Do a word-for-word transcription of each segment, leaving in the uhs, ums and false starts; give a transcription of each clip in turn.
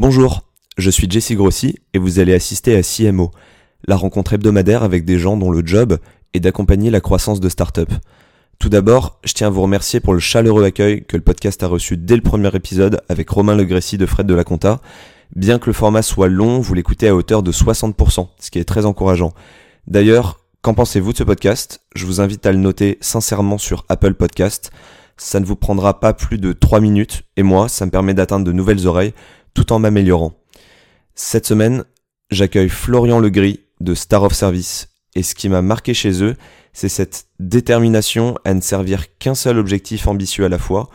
Bonjour, je suis Jesse Grossi et vous allez assister à C M O, la rencontre hebdomadaire avec des gens dont le job est d'accompagner la croissance de start-up. Tout d'abord, je tiens à vous remercier pour le chaleureux accueil que le podcast a reçu dès le premier épisode avec Romain Legressi de Fred de la Comta. Bien que le format soit long, vous l'écoutez à hauteur de soixante pour cent, ce qui est très encourageant. D'ailleurs, qu'en pensez-vous de ce podcast ? Je vous invite à le noter sincèrement sur Apple Podcast. Ça ne vous prendra pas plus de trois minutes et moi, ça me permet d'atteindre de nouvelles oreilles tout en m'améliorant. Cette semaine, j'accueille Florian Legris de Star of Service et ce qui m'a marqué chez eux, c'est cette détermination à ne servir qu'un seul objectif ambitieux à la fois.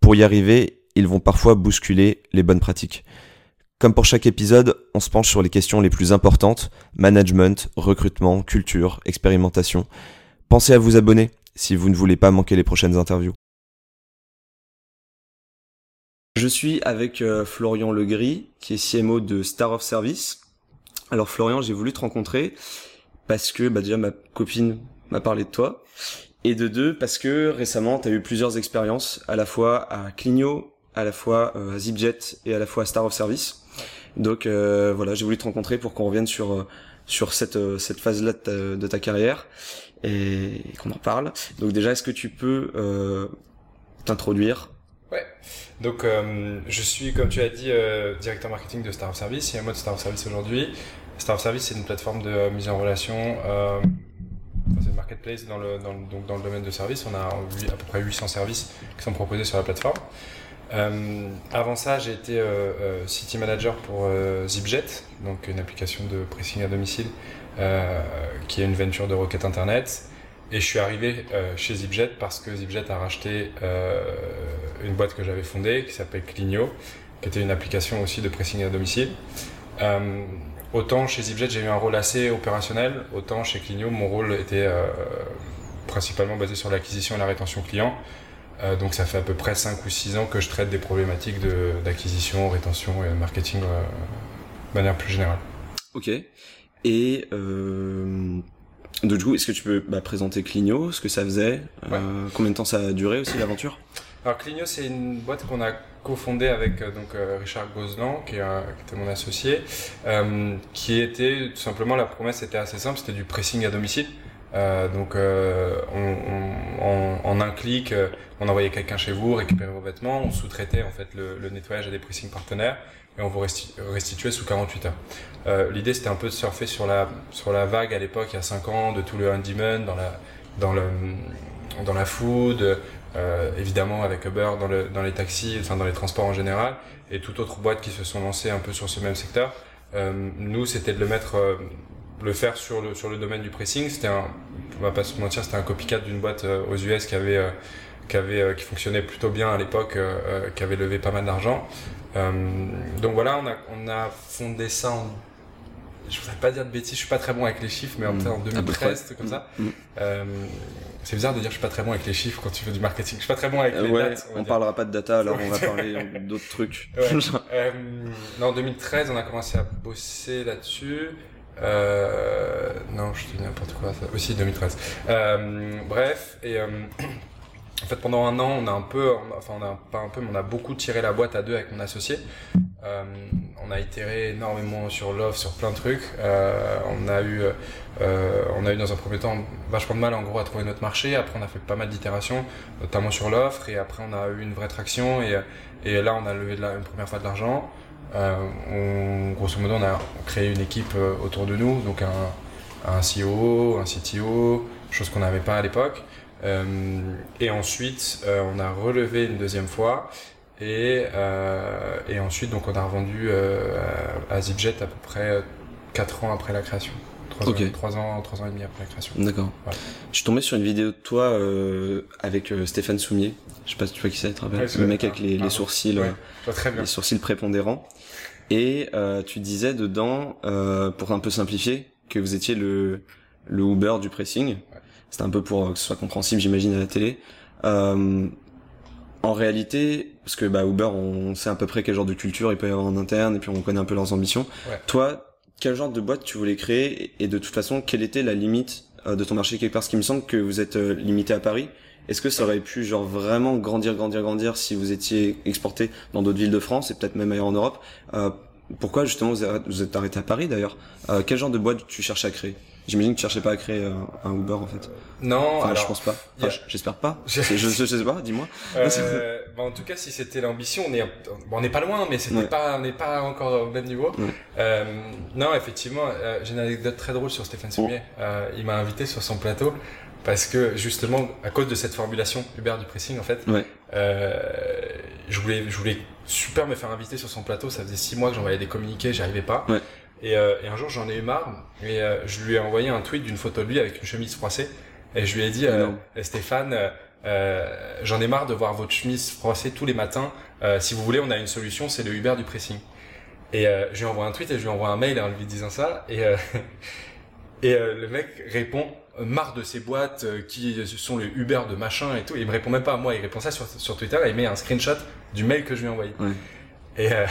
Pour y arriver, ils vont parfois bousculer les bonnes pratiques. Comme pour chaque épisode, on se penche sur les questions les plus importantes, management, recrutement, culture, expérimentation. Pensez à vous abonner si vous ne voulez pas manquer les prochaines interviews. Je suis avec euh, Florian Legris, qui est C M O de Star of Service. Alors Florian, j'ai voulu te rencontrer parce que bah, déjà ma copine m'a parlé de toi. Et de deux, parce que récemment, tu as eu plusieurs expériences, à la fois à Cligno, à la fois euh, à Zipjet et à la fois à Star of Service. Donc euh, voilà, j'ai voulu te rencontrer pour qu'on revienne sur, euh, sur cette, euh, cette phase-là de ta, de ta carrière et, et qu'on en parle. Donc déjà, est-ce que tu peux euh, t'introduire ? Ouais, donc euh, je suis, comme tu as dit, euh, directeur marketing de Star of Service, et moi de Star of Service aujourd'hui. Star of Service, c'est une plateforme de euh, mise en relation, euh, c'est une marketplace dans le, dans, le, donc dans le domaine de service. On a à peu près huit cents services qui sont proposés sur la plateforme. Euh, avant ça, j'ai été euh, city manager pour euh, Zipjet, donc une application de pricing à domicile euh, qui est une venture de Rocket Internet. Et je suis arrivé euh, chez Zipjet parce que Zipjet a racheté euh, une boîte que j'avais fondée qui s'appelle Cleanio, qui était une application aussi de pricing à domicile. Euh, autant chez Zipjet, j'ai eu un rôle assez opérationnel, autant chez Cleanio, mon rôle était euh, principalement basé sur l'acquisition et la rétention client. Euh, donc ça fait à peu près cinq ou six ans que je traite des problématiques de, d'acquisition, rétention et marketing euh, de manière plus générale. Ok. Et... Euh... Donc, du coup, est-ce que tu peux bah, présenter Cligno, ce que ça faisait, ouais. euh, combien de temps ça a duré aussi l'aventure ? Alors, Cligno, c'est une boîte qu'on a cofondée avec donc, Richard Gosselin, qui, euh, qui était mon associé, euh, qui était tout simplement, la promesse était assez simple, c'était du pricing à domicile. Euh, donc, euh, on, on, en, en un clic, on envoyait quelqu'un chez vous, récupérait vos vêtements, on sous-traitait en fait le, le nettoyage à des pricing partenaires. Et on vous restituait sous quarante-huit heures. Euh, l'idée, c'était un peu de surfer sur la, sur la vague à l'époque, il y a cinq ans, de tout le handyman, dans la, dans le, dans la food, euh, évidemment avec Uber, dans le, dans les taxis, enfin, dans les transports en général, et toute autre boîte qui se sont lancées un peu sur ce même secteur. Euh, nous, c'était de le mettre, euh, le faire sur le, sur le domaine du pricing. C'était un, on va pas se mentir, c'était un copycat d'une boîte euh, aux U S qui avait, euh, qui avait, euh, qui fonctionnait plutôt bien à l'époque, euh, qui avait levé pas mal d'argent. Euh, donc voilà, on a, on a fondé ça en, je voudrais pas dire de bêtises, je suis pas très bon avec les chiffres, mais en, mmh, en deux mille treize, c'est comme ça. Mmh. Euh, c'est bizarre de dire je suis pas très bon avec les chiffres quand tu fais du marketing, je suis pas très bon avec euh, les ouais, dates. On, on parlera pas de data, alors on va parler d'autres trucs. Ouais. euh, non, en deux mille treize, on a commencé à bosser là-dessus. Euh, non, je te dis n'importe quoi, ça. Aussi deux mille treize. Euh, bref, et... Euh, en fait, pendant un an, on a un peu, enfin, on a pas un peu, mais on a beaucoup tiré la boîte à deux avec mon associé. Euh, on a itéré énormément sur l'offre, sur plein de trucs. Euh, on a eu, euh, on a eu dans un premier temps vachement de mal, en gros, à trouver notre marché. Après, on a fait pas mal d'itérations, notamment sur l'offre. Et après, on a eu une vraie traction. Et, et là, on a levé de la, une première fois de l'argent. Euh, on, grosso modo, on a créé une équipe autour de nous, donc un, un C O O, un C T O, chose qu'on n'avait pas à l'époque. Euh, et ensuite, euh, on a relevé une deuxième fois, et, euh, et ensuite, donc, on a revendu euh, à Zipjet à peu près quatre ans après la création. trois okay. ans, trois ans et demi après la création. D'accord. Ouais. Je suis tombé sur une vidéo de toi euh, avec euh, Stéphane Soumier. Je sais pas si tu vois qui c'est, tu te rappelles ? Le mec avec les, les sourcils, ouais. euh, très bien. Les sourcils prépondérants. Et euh, tu disais dedans, euh, pour un peu simplifier, que vous étiez le, le Uber du pressing. C'était un peu pour que ce soit compréhensible, j'imagine, à la télé. Euh, en réalité, parce que bah, Uber, on sait à peu près quel genre de culture il peut y avoir en interne, et puis on connaît un peu leurs ambitions. Ouais. Toi, quel genre de boîte tu voulais créer, et de toute façon, quelle était la limite euh, de ton marché quelque part, ce qui me semble que vous êtes euh, limité à Paris. Est-ce que ça aurait pu genre vraiment grandir, grandir, grandir si vous étiez exporté dans d'autres villes de France et peut-être même ailleurs en Europe? euh, Pourquoi justement vous êtes arrêté à Paris d'ailleurs? euh, Quel genre de boîte tu cherches à créer? J'imagine que tu cherchais pas à créer un Uber en fait. Non, enfin, alors, je pense pas. Enfin, yeah. J'espère pas. je, je, je sais pas. Dis-moi. Euh, bah, en tout cas, si c'était l'ambition, on est, bon, on n'est pas loin, mais c'était ouais. pas, on n'est pas encore au même niveau. Ouais. Euh, non, effectivement, euh, j'ai une anecdote très drôle sur Stéphane Soumier. Oh. Euh, il m'a invité sur son plateau parce que justement, à cause de cette formulation Uber du pressing en fait, ouais. euh, je voulais, je voulais super me faire inviter sur son plateau. Ça faisait six mois que j'envoyais des communiqués, j'y arrivais pas. Ouais. Et, euh, et un jour j'en ai eu marre et euh, je lui ai envoyé un tweet d'une photo de lui avec une chemise froissée et je lui ai dit euh, Stéphane euh, j'en ai marre de voir votre chemise froissée tous les matins, euh, si vous voulez on a une solution, c'est le Uber du pressing. Et euh, je lui envoie un tweet et je lui envoie un mail en lui disant ça et, euh, et euh, le mec répond marre de ces boîtes euh, qui sont le Uber de machin et tout, et il me répond même pas à moi, il répond ça sur, sur Twitter et il met un screenshot du mail que je lui ai envoyé. Oui. Et euh,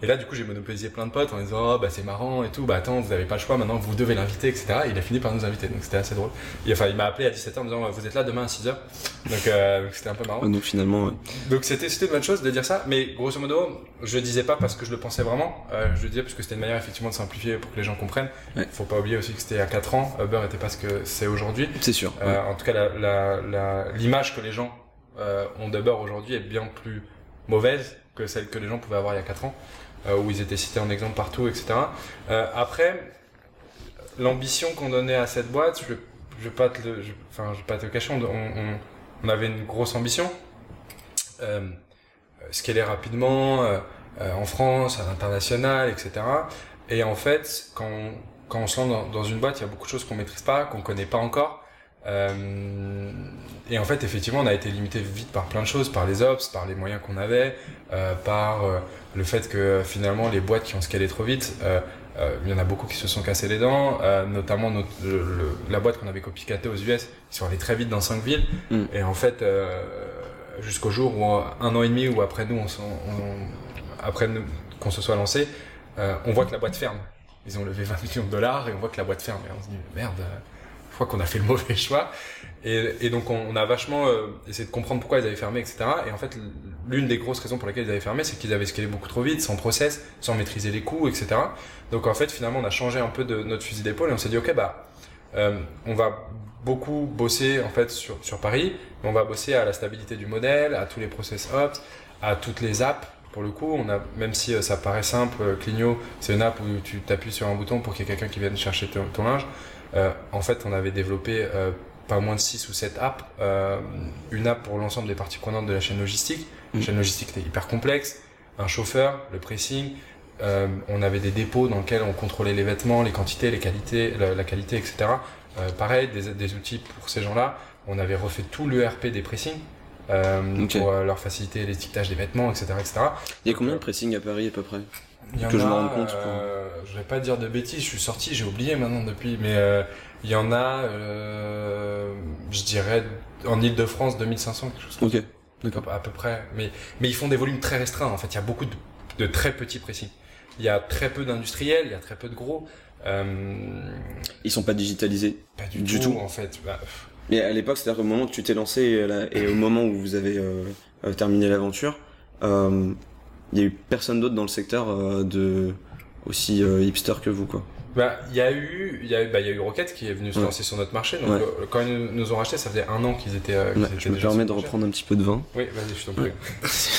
Et là, du coup, j'ai monopolisé plein de potes en disant, oh, bah, c'est marrant et tout, bah, attends, vous avez pas le choix, maintenant, vous devez l'inviter, et cetera. Et il a fini par nous inviter, donc c'était assez drôle. Et, enfin, il m'a appelé à dix-sept heures en me disant, vous êtes là demain à six heures. Donc, euh, donc c'était un peu marrant. Donc, finalement, ouais. Donc, c'était, c'était une bonne chose de dire ça, mais grosso modo, je le disais pas parce que je le pensais vraiment, euh, je le disais parce que c'était une manière, effectivement, de simplifier pour que les gens comprennent. Ouais. Faut pas oublier aussi que c'était il y a quatre ans, Uber était pas ce que c'est aujourd'hui. C'est sûr. Ouais. Euh, en tout cas, la, la, la, l'image que les gens, euh, ont d'Uber aujourd'hui est bien plus mauvaise que celle que les gens pouvaient avoir il y a quatre ans. Où ils étaient cités en exemple partout, et cetera. Euh, après, l'ambition qu'on donnait à cette boîte, je, je vais pas te, le, je, enfin, je vais pas te le cacher, on, on, on avait une grosse ambition. Euh, scaler rapidement euh, en France, à l'international, et cetera. Et en fait, quand on, quand on se lance dans, dans une boîte, il y a beaucoup de choses qu'on maîtrise pas, qu'on connaît pas encore. Euh, et en fait, effectivement, on a été limité vite par plein de choses, par les ops, par les moyens qu'on avait, euh, par euh, le fait que finalement les boîtes qui ont scalé trop vite, euh, euh, il y en a beaucoup qui se sont cassés les dents, euh, notamment notre, le, le, la boîte qu'on avait copycatée aux U S, ils sont allés très vite dans cinq villes, mm. et en fait, euh, jusqu'au jour où un an et demi ou après nous, on, on, après nous, qu'on se soit lancé, euh, on voit que la boîte ferme. Ils ont levé vingt millions de dollars et on voit que la boîte ferme. Et on se dit merde. Je crois qu'on a fait le mauvais choix et, et donc on, on a vachement euh, essayé de comprendre pourquoi ils avaient fermé, et cetera. Et en fait, l'une des grosses raisons pour lesquelles ils avaient fermé, c'est qu'ils avaient scalé beaucoup trop vite, sans process, sans maîtriser les coûts, et cetera. Donc en fait, finalement, on a changé un peu de notre fusil d'épaule et on s'est dit ok, bah, euh, on va beaucoup bosser en fait sur, sur Paris, mais on va bosser à la stabilité du modèle, à tous les process ops, à toutes les apps. Pour le coup, on a, même si euh, ça paraît simple, euh, Cligno, c'est une app où tu t'appuies sur un bouton pour qu'il y ait quelqu'un qui vienne chercher ton, ton linge. Euh, en fait, on avait développé euh, pas moins de six ou sept apps, euh, une app pour l'ensemble des parties prenantes de la chaîne logistique. La chaîne logistique était hyper complexe, un chauffeur, le pressing, euh, on avait des dépôts dans lesquels on contrôlait les vêtements, les quantités, les qualités, la, la qualité, et cetera. Euh, pareil, des, des outils pour ces gens-là. On avait refait tout l'E R P des pressings. Euh, okay. Pour euh, leur faciliter l'étiquetage des vêtements, et cetera, et cetera. Il y a combien de pressing à Paris à peu près? Il y en que a, je me rends compte. Euh, pour... Je vais pas dire de bêtises. Je suis sorti, j'ai oublié maintenant depuis. Mais euh, il y en a, euh, je dirais, en Île-de-France, deux mille cinq cents, quelque chose comme ça. Ok, d'accord. À peu près. Mais mais ils font des volumes très restreints. En fait, il y a beaucoup de, de très petits pressing. Il y a très peu d'industriels, il y a très peu de gros. Euh... Ils sont pas digitalisés. Pas du, du tout, tout, en fait. Bah, mais à l'époque, c'est-à-dire qu'au moment où tu t'es lancé et, là, et au moment où vous avez euh, terminé l'aventure, euh, il y a eu personne d'autre dans le secteur euh, de aussi euh, hipster que vous, quoi. Bah, il y a eu, il y a eu, bah, il y a eu Rocket qui est venu se lancer ouais. sur notre marché. Donc, ouais. euh, quand ils nous ont racheté, ça faisait un an qu'ils étaient. Euh, qu'ils ouais, étaient je me déjà permets de marché. Reprendre un petit peu de vin. Oui, vas-y, je t'en prie.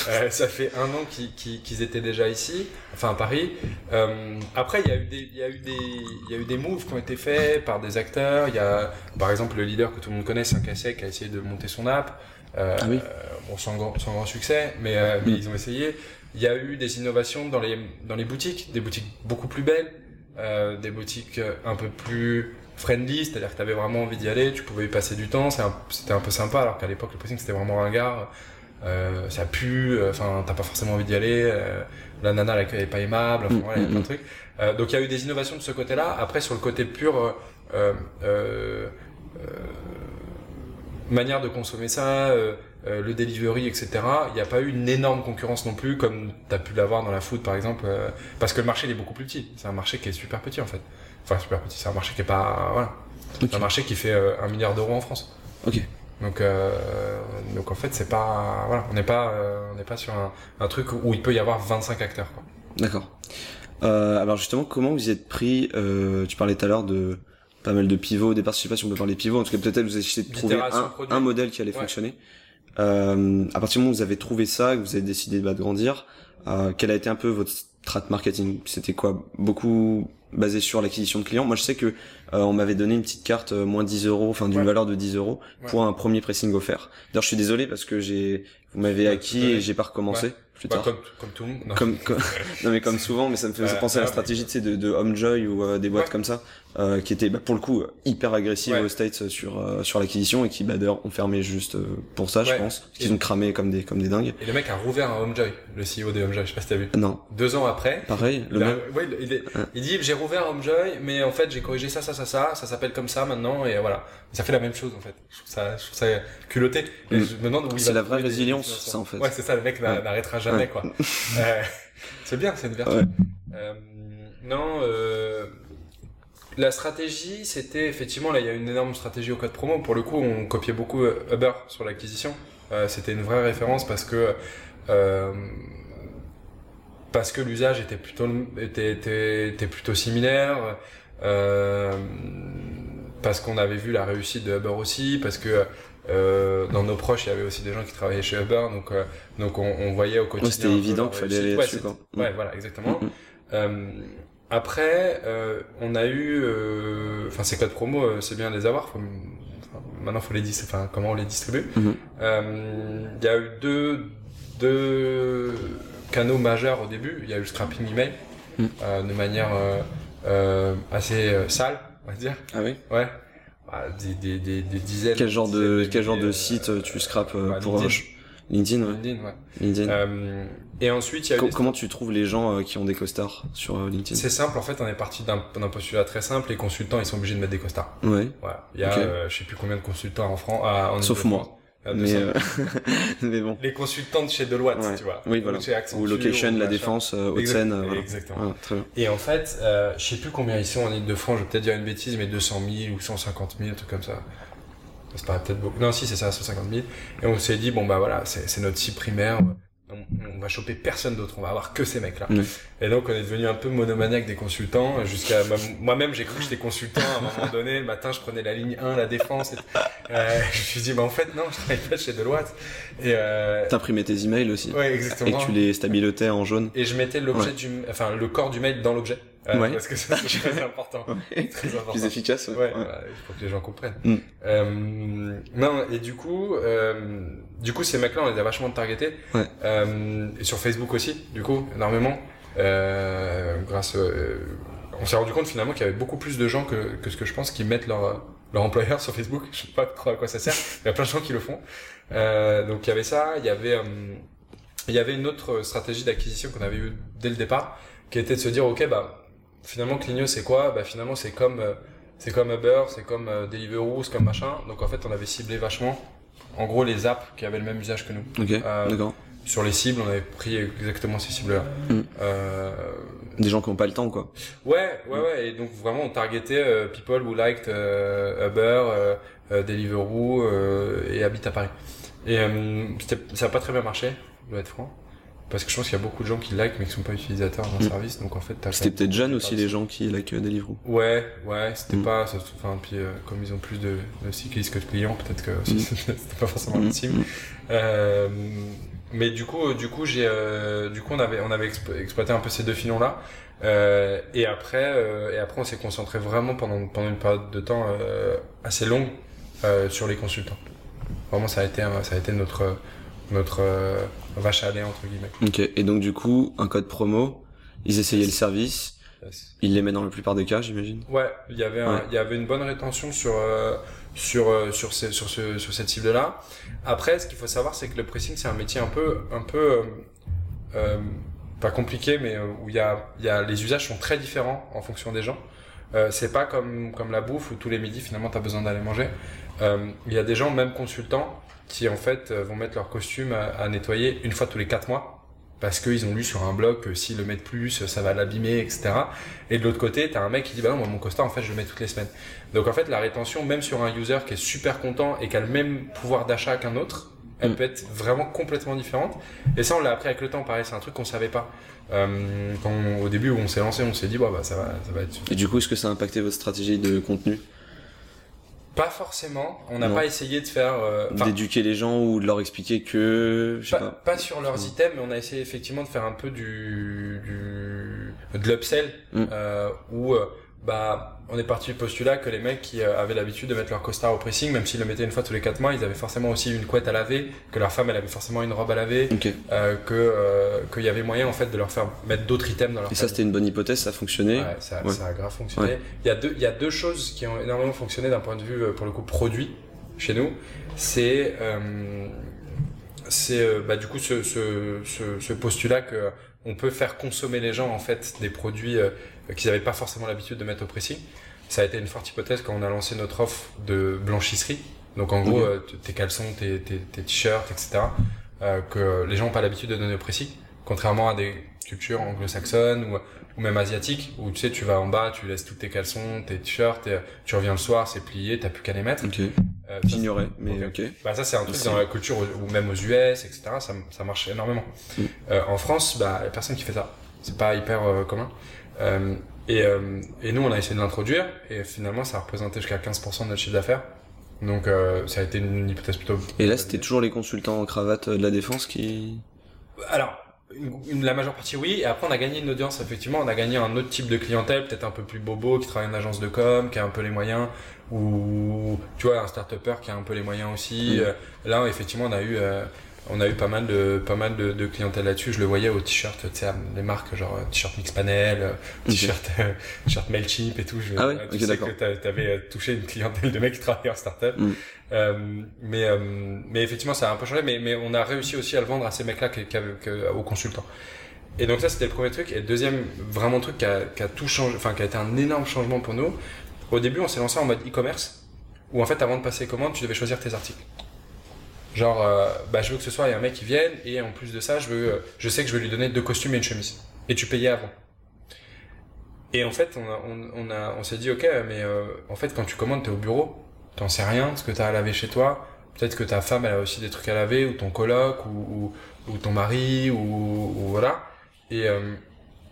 euh, ça fait un an qu'ils, qu'ils, qu'ils étaient déjà ici, enfin à Paris. Euh, après, il y a eu des, il y a eu des, il y a eu des moves qui ont été faits par des acteurs. Il y a, par exemple, le leader que tout le monde connaît, Saint-Cassé, qui a essayé de monter son app. Euh, ah oui. euh, bon, sans grand, sans grand succès, mais, euh, mais ils ont essayé. Il y a eu des innovations dans les, dans les boutiques, des boutiques beaucoup plus belles. Euh, des boutiques un peu plus friendly, c'est-à-dire que t'avais vraiment envie d'y aller, tu pouvais y passer du temps, un, c'était un peu sympa, alors qu'à l'époque le pressing c'était vraiment ringard, euh, ça pue, enfin euh, t'as pas forcément envie d'y aller, euh, la nana elle est pas aimable, enfin voilà, il y a plein de trucs. Euh, donc il y a eu des innovations de ce côté-là. Après sur le côté pur, euh, euh, euh, euh, manière de consommer ça, euh, euh, le delivery, et cetera. Il n'y a pas eu une énorme concurrence non plus, comme t'as pu l'avoir dans la food, par exemple, euh, parce que le marché il est beaucoup plus petit. C'est un marché qui est super petit en fait. Enfin super petit. C'est un marché qui est pas, voilà. Okay. Un marché qui fait euh, un milliard d'euros en France. Ok. Donc, euh, donc en fait, c'est pas, voilà, on n'est pas, euh, on n'est pas sur un, un truc où il peut y avoir vingt-cinq acteurs, quoi. D'accord. Euh, alors justement, comment vous y êtes pris euh, tu parlais tout à l'heure de pas mal de pivots, au départ, je sais pas si on peut parler pivots, en tout cas peut-être vous avez essayé de trouver un, un modèle qui allait ouais. fonctionner. Euh, à partir du moment où vous avez trouvé ça, que vous avez décidé bah, de grandir, euh, quelle a été un peu votre strat marketing? C'était quoi? Beaucoup basé sur l'acquisition de clients. Moi, je sais que euh, on m'avait donné une petite carte euh, moins dix euros, enfin d'une ouais. valeur de dix euros pour ouais. un premier pressing offert. D'ailleurs, je suis désolé parce que j'ai, vous m'avez acquis et j'ai pas recommencé. Ouais. Plus bah, tard. Comme, comme tout le monde. Non. Comme, comme... non mais comme souvent, mais ça me fait euh, penser euh, à la stratégie mais... de, de Homejoy ou euh, des boîtes ouais. comme ça euh, qui étaient bah, pour le coup hyper agressives ouais. aux States sur euh, sur l'acquisition et qui bah, d'ailleurs ont fermé juste euh, pour ça, ouais. je pense. Parce qu'ils ont cramé comme des comme des dingues. Et le mec a rouvert un Homejoy, le C E O de Homejoy, je sais pas si t'as vu. Non. Deux ans après. Pareil. Le même. Ouais, il, est... ah. il dit j'ai rouvert Homejoy, mais en fait j'ai corrigé ça ça ça ça, ça s'appelle comme ça maintenant et voilà. Ça fait la même chose en fait. Je trouve ça, je trouve ça culotté. Et mm. je me demande où il c'est la vraie résilience, ça en fait. Ouais, c'est ça, le mec n'arrêtera jamais. Jamais, quoi. euh, c'est bien, c'est une vertu. Ouais. Euh, non, euh, la stratégie, c'était effectivement, là, il y a une énorme stratégie au code promo. Pour le coup, on copiait beaucoup Uber sur l'acquisition. Euh, c'était une vraie référence parce que, euh, parce que l'usage était plutôt, était, était, était plutôt similaire. Euh, parce qu'on avait vu la réussite de Uber aussi, parce que Euh, dans nos proches, il y avait aussi des gens qui travaillaient chez Uber, donc euh, donc on, on voyait au quotidien. Ouais, c'était évident qu'il fallait aller là-dessus. Ouais, mmh. ouais, voilà, exactement. Mmh. Euh, après, euh, on a eu, enfin, euh, ces codes promo, euh, c'est bien de les avoir. Faut, maintenant, faut les distribuer. Enfin, comment on les distribue ? Mmh. Euh, il y a eu deux deux canaux majeurs au début. Il y a eu le scrapping email mmh. euh, de manière euh, euh, assez sale, on va dire. Ah oui. Ouais. Des, des, des, des dizaines. Quel genre dizaines, de quel genre de site euh, tu scrapes euh, bah, pour LinkedIn, LinkedIn ouais. LinkedIn. Ouais. LinkedIn. Euh, et ensuite, il y a Com- comment tu trouves les gens euh, qui ont des costards sur euh, LinkedIn? C'est simple, en fait, on est parti d'un, d'un postulat très simple. Les consultants, ils sont obligés de mettre des costards. Ouais. Voilà. Il y a, okay. euh, je sais plus combien de consultants en France. Ah, en Sauf moi. Ah, mais, euh... mais bon. Les consultants de chez Deloitte, ouais. tu vois. Oui, voilà. Ou Location, ou La Défense, Haute-Seine. Exactement. Voilà. Exactement. Voilà, très bien. Et en fait, euh, je sais plus combien ils sont en Île-de-France, je vais peut-être dire une bêtise, mais deux cent mille ou cent cinquante mille, un truc comme ça. Ça paraît peut-être beaucoup. Non, si, c'est ça, cent cinquante mille. Et on s'est dit, bon, bah voilà, c'est, c'est notre site primaire. On, on va choper personne d'autre, on va avoir que ces mecs-là. Oui. Et donc, on est devenu un peu monomaniaque des consultants, jusqu'à bah, moi-même, j'ai cru que j'étais consultant à un moment donné. Le matin, je prenais la ligne un, La Défense. Et, euh, je me suis dit, bah, en fait, non, je travaille pas chez Deloitte. Et, euh... t'imprimais tes emails aussi. Ouais, exactement. Et tu les stabilotais en jaune. Et je mettais l'objet ouais. du, enfin, le corps du mail dans l'objet. Euh, ouais. Parce que ça, c'est très important. Ouais. Très important. Plus efficace. Ouais. ouais, ouais. Bah, il faut que les gens comprennent. Mm. Euh, non, et du coup, euh, du coup, ces mecs-là, on les a vachement targetés. Ouais. Euh, et sur Facebook aussi, du coup, énormément. Euh, grâce, euh, on s'est rendu compte finalement qu'il y avait beaucoup plus de gens que, que ce que je pense qui mettent leur, leur employeur sur Facebook. Je sais pas trop à quoi ça sert. Il y a plein de gens qui le font. Euh, donc il y avait ça. Il y avait, euh, il y avait une autre stratégie d'acquisition qu'on avait eue dès le départ, qui était de se dire, ok, bah, finalement, Cligno, c'est quoi? Bah, finalement, c'est comme, euh, c'est comme Uber, c'est comme euh, Deliveroo, c'est comme machin. Donc, en fait, on avait ciblé vachement, en gros, les apps qui avaient le même usage que nous. Okay, euh, d'accord. Sur les cibles, on avait pris exactement ces cibles-là. Mm. Euh... Des gens qui n'ont pas le temps, quoi. Ouais, ouais, mm. ouais. Et donc, vraiment, on targetait euh, people who liked euh, Uber, euh, euh, Deliveroo euh, et habitent à Paris. Et euh, ça n'a pas très bien marché, je dois être franc. Parce que je pense qu'il y a beaucoup de gens qui likent mais qui sont pas utilisateurs d'un mmh. service, donc en fait t'as c'était peut-être jeune aussi les gens qui likent euh, Deliveroo. Ouais, ouais, c'était mmh. pas, enfin puis euh, comme ils ont plus de, de cyclistes que de clients, peut-être que aussi, mmh. c'était pas forcément mmh. l'ultime. Mmh. Euh, mais du coup, du coup j'ai, euh, du coup on avait, on avait expo- exploité un peu ces deux filons là, euh, et après, euh, et après on s'est concentré vraiment pendant pendant une période de temps euh, assez longue euh, sur les consultants. Vraiment ça a été, ça a été notre notre euh, vache à aller entre guillemets. Ok, et donc du coup, un code promo, ils essayaient yes. le service, yes. ils l'aimaient dans la plupart des cas, j'imagine. Ouais, il y avait un, ouais. il y avait une bonne rétention sur euh, sur sur ces, sur ce sur cette cible là. Après, ce qu'il faut savoir, c'est que le pricing, c'est un métier un peu un peu euh, euh, pas compliqué, mais où il y a il y a les usages sont très différents en fonction des gens. Euh, c'est pas comme comme la bouffe où tous les midis finalement t'as besoin d'aller manger. Euh, il y a des gens, même consultants, qui en fait vont mettre leur costume à, à nettoyer une fois tous les quatre mois parce qu'ils ont lu sur un blog que s'ils le mettent plus, ça va l'abîmer, et cetera. Et de l'autre côté, t'as un mec qui dit bah non, moi, mon costard, en fait, je le mets toutes les semaines. Donc en fait, la rétention, même sur un user qui est super content et qui a le même pouvoir d'achat qu'un autre, elle peut être vraiment complètement différente. Et ça, on l'a appris avec le temps, pareil, c'est un truc qu'on savait pas. Euh, quand on, au début où on s'est lancé, on s'est dit bah, bah ça va, ça va être super. Et du coup, est-ce que ça a impacté votre stratégie de contenu ? Pas forcément, on n'a pas essayé de faire... Euh, d'éduquer les gens ou de leur expliquer que... Je sais pas, pas. pas sur leurs items, mais on a essayé effectivement de faire un peu du... du de l'upsell, mm. euh, où euh, bah, on est parti du postulat que les mecs qui euh, avaient l'habitude de mettre leur costard au pressing, même s'ils le mettaient une fois tous les quatre mois, ils avaient forcément aussi une couette à laver, que leur femme elle avait forcément une robe à laver, okay. euh, que euh, qu'il y avait moyen en fait de leur faire mettre d'autres items dans leur... Et ça, c'était une bonne hypothèse, ça a fonctionné. Ouais, ça, ouais. ça a grave fonctionné. Ouais. Il y a deux il y a deux choses qui ont énormément fonctionné d'un point de vue pour le coup produit chez nous. C'est euh, c'est euh, bah du coup ce ce ce, ce postulat que on peut faire consommer les gens en fait des produits euh, qu'ils n'avaient pas forcément l'habitude de mettre au pressing. Ça a été une forte hypothèse quand on a lancé notre offre de blanchisserie. Donc en gros, mmh. euh, tes caleçons, tes, tes, tes t-shirts, et cetera, euh, que les gens n'ont pas l'habitude de donner au pressing, contrairement à des cultures anglo-saxonnes ou, ou même asiatiques, où tu sais, tu vas en bas, tu laisses tous tes caleçons, tes t-shirts, et, tu reviens le soir, c'est plié, t'as plus qu'à les mettre. Okay. Euh, J'ignorais, mais ok. Bah ça c'est un truc Merci. dans la culture ou même aux U S, et cetera. Ça, ça marche énormément. Mm. Euh, en France, bah personne qui fait ça. C'est pas hyper euh, commun. Euh, et, euh, et nous on a essayé de l'introduire et finalement ça a représenté jusqu'à quinze pour cent de notre chiffre d'affaires. Donc euh, ça a été une hypothèse plutôt. Et là c'était toujours les consultants en cravate de la Défense qui. Alors. Une, une, la majeure partie oui, et après on a gagné une audience effectivement, on a gagné un autre type de clientèle, peut-être un peu plus bobo, qui travaille en agence de com, qui a un peu les moyens, ou tu vois un start-upper qui a un peu les moyens aussi. Mmh. Euh, là effectivement on a eu euh, on a eu pas mal de pas mal de, de clientèle là-dessus, je le voyais aux t-shirts, tu sais les marques genre t-shirt Mixpanel, t-shirt okay. euh, t-shirt Mailchimp et tout. Je, ah oui, tu okay, sais d'accord. que t'avais touché une clientèle de mecs qui travaillaient en start-up. Mmh. Euh, mais euh, mais effectivement ça a un peu changé, mais mais on a réussi aussi à le vendre à ces mecs là que, que, que, aux consultants. Et donc ça c'était le premier truc. Et le deuxième vraiment truc qui a, qui a tout changé, enfin qui a été un énorme changement pour nous. Au début on s'est lancé en mode e-commerce où en fait avant de passer commande tu devais choisir tes articles, genre euh, bah je veux que ce soir il y a un mec qui vienne et en plus de ça je veux je sais que je vais lui donner deux costumes et une chemise et tu payais avant. Et en fait on a, on, on a on s'est dit ok, mais euh, en fait quand tu commandes t'es au bureau, t'en sais rien, ce que t'as à laver chez toi, peut-être que ta femme elle a aussi des trucs à laver, ou ton coloc, ou, ou, ou ton mari, ou, ou voilà. Et, euh,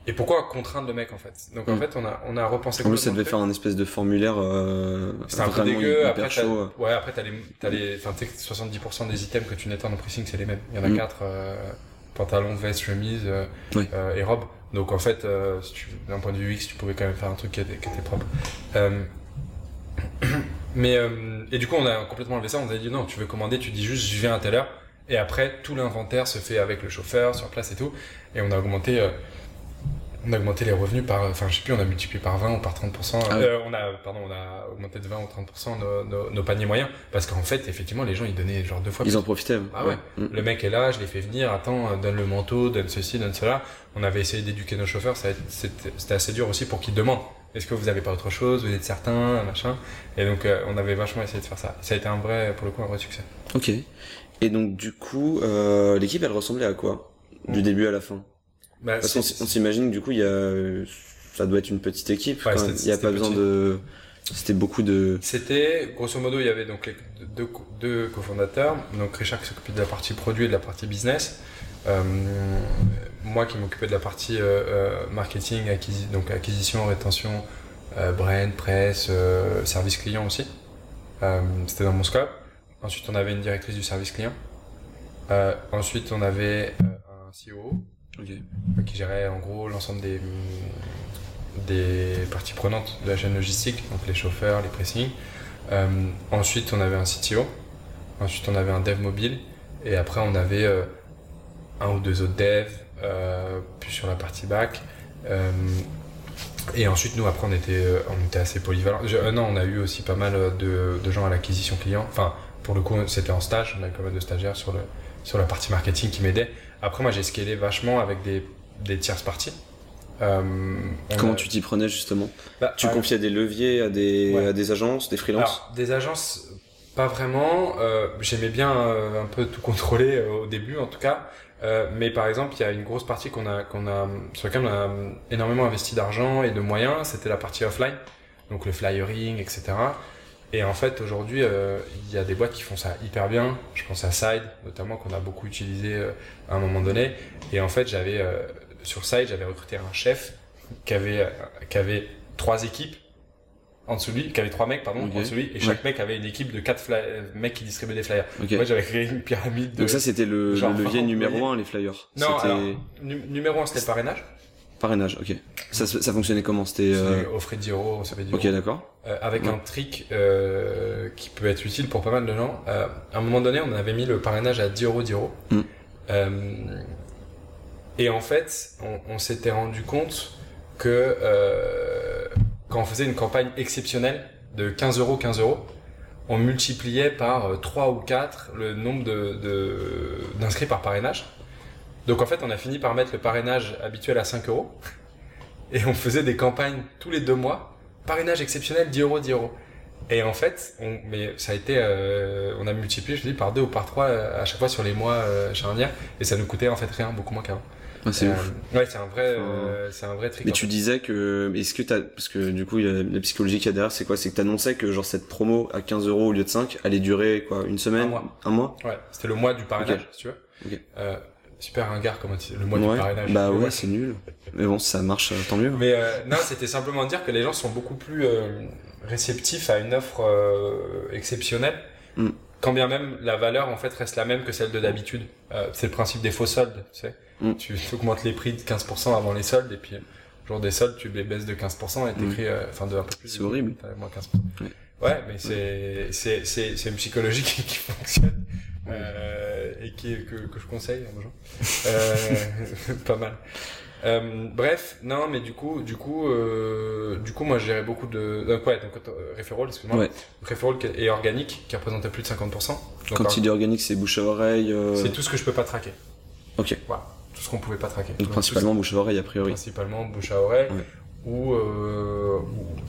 et pourquoi contraindre le mec en fait? Donc en mmh. fait on a on a repensé. En plus ça devait faire un espèce de formulaire. Euh, c'est un peu dégueu. Après chaud. T'as, ouais après t'as les t'as les enfin t'es soixante-dix pour cent des items que tu n'étends en pressing c'est les mêmes. Il y en a mmh. quatre euh, pantalon, veste, chemise euh, oui. euh, et robe. Donc en fait euh, si tu, d'un point de vue U X tu pouvais quand même faire un truc qui était, qui était propre. Euh, Mais euh, et du coup on a complètement enlevé ça, on nous a dit non, tu veux commander, tu dis juste je viens à telle heure et après tout l'inventaire se fait avec le chauffeur sur place et tout. Et on a augmenté euh, on a augmenté les revenus par enfin je sais plus, on a multiplié par vingt ou par trente pour cent. Ah oui. euh, on a pardon, on a augmenté de vingt ou trente pour cent nos, nos, nos paniers moyens parce qu'en fait effectivement les gens ils donnaient genre deux fois plus. Ils en profitaient. Ah ouais. ouais. Mmh. Le mec est là, je l'ai fait venir, attends, donne le manteau, donne ceci, donne cela. On avait essayé d'éduquer nos chauffeurs, ça c'était, c'était assez dur aussi pour qu'ils demandent. Est-ce que vous avez pas autre chose? Vous êtes certain, machin. Et donc, euh, on avait vachement essayé de faire ça. Ça a été un vrai, pour le coup, un vrai succès. Ok. Et donc, du coup, euh, l'équipe, elle ressemblait à quoi? Du mmh. début à la fin? Bah, Parce qu'on on s'imagine, du coup, il y a, ça doit être une petite équipe. Ouais, il y a pas petit. besoin de, c'était beaucoup de... C'était, grosso modo, il y avait donc les deux, deux cofondateurs. Donc, Richard qui s'occupait de la partie produit et de la partie business. Euh, moi qui m'occupais de la partie euh, euh, marketing, acquisi- donc acquisition, rétention, euh, brand, presse, euh, service client aussi. Euh, c'était dans mon scope. Ensuite, on avait une directrice du service client. Euh, ensuite, on avait euh, un C O O okay. euh, qui gérait en gros l'ensemble des, des parties prenantes de la chaîne logistique, donc les chauffeurs, les pressings. Euh, ensuite, on avait un C T O. Ensuite, on avait un dev mobile. Et après, on avait... Euh, un ou deux autres devs, euh, puis sur la partie back. Euh, et ensuite, nous, après, on était, euh, on était assez polyvalents. Je, euh, non, on a eu aussi pas mal de, de gens à l'acquisition client. Enfin, pour le coup, c'était en stage. On avait quand même de stagiaires sur, le, sur la partie marketing qui m'aidaient. Après, moi, j'ai scalé vachement avec des, des tierces parties. Euh, Comment a... tu t'y prenais, justement bah, Tu euh... confiais des leviers à des, ouais. à des agences, des freelances? Alors, des agences, pas vraiment. Euh, j'aimais bien euh, un peu tout contrôler euh, au début, en tout cas. Euh, mais par exemple, il y a une grosse partie qu'on a, qu'on a, sur laquelle on a énormément investi d'argent et de moyens, c'était la partie offline, donc le flyering, et cetera. Et en fait, aujourd'hui, euh, il y a des boîtes qui font ça hyper bien. Je pense à Side, notamment, qu'on a beaucoup utilisé euh, à un moment donné. Et en fait, j'avais, euh, sur Side, j'avais recruté un chef qui avait, euh, qui avait trois équipes en dessous de lui, qui avait trois mecs, pardon, okay. en dessous de lui, et chaque ouais. mec avait une équipe de quatre fly- mecs qui distribuaient des flyers. Okay. Moi, j'avais créé une pyramide de... Donc ça, c'était le, genre, le levier numéro un, les flyers. Non, c'était... alors, nu- numéro un, c'était c'est... parrainage. Parrainage, ok. Ça, ça fonctionnait comment? C'était euh... offrait dix euros, ça fait dix euros. Ok, d'accord. Euh, avec ouais. un trick euh, qui peut être utile pour pas mal de gens. Euh, à un moment donné, on avait mis le parrainage à dix euros, dix euros. Mm. Euh, et en fait, on, on s'était rendu compte que euh, quand on faisait une campagne exceptionnelle de quinze euros, quinze euros, on multipliait par trois ou quatre le nombre de, de, d'inscrits par parrainage. Donc en fait, on a fini par mettre le parrainage habituel à cinq euros et on faisait des campagnes tous les deux mois, parrainage exceptionnel dix euros, dix euros. Et en fait, on, mais ça a été, euh, on a multiplié, je dis, par deux ou par trois à chaque fois sur les mois euh, charnières et ça nous coûtait en fait rien, beaucoup moins qu'avant. Ah, c'est euh, ouf. Ouais, c'est un vrai, enfin... euh, c'est un vrai trick. Mais tu fait. disais que, est-ce que t'as, parce que du coup, il y a la psychologie qu'il y a derrière, c'est quoi? C'est que t'annonçais que genre cette promo à quinze euros au lieu de cinq allait durer quoi, une semaine, un mois. Un mois ouais, c'était le mois du parrainage, okay. si tu veux. Okay. Euh, Super ringard comme le mois ouais, du parrainage. Bah ouais, ouais, c'est nul. Mais bon, ça marche, tant mieux. Mais euh, non, c'était simplement dire que les gens sont beaucoup plus euh, réceptifs à une offre euh, exceptionnelle, mm. quand bien même la valeur en fait reste la même que celle de d'habitude. Euh, c'est le principe des faux soldes, tu sais. Mm. Tu augmentes les prix de quinze pour cent avant les soldes et puis le jour des soldes, tu les baisses de quinze pour cent et t'écris enfin euh, de un peu plus. C'est horrible. Moins quinze pour cent. Ouais. Ouais, mais c'est mm. c'est c'est c'est une psychologie qui, qui fonctionne. Euh, et qui, que, que je conseille aux gens. Euh, pas mal. Euh, bref, non, mais du coup, du coup, euh, du coup, moi, je gérais beaucoup de, donc ouais, donc euh, referral, excuse-moi, ouais. referral et organique qui représentait plus de cinquante pour cent. Donc, quand il dit organique, c'est bouche à oreille. Euh... C'est tout ce que je peux pas traquer. Ok. Voilà, tout ce qu'on pouvait pas traquer. Donc, donc principalement bouche à oreille a priori. Principalement bouche à oreille. Ouais. Ou, euh,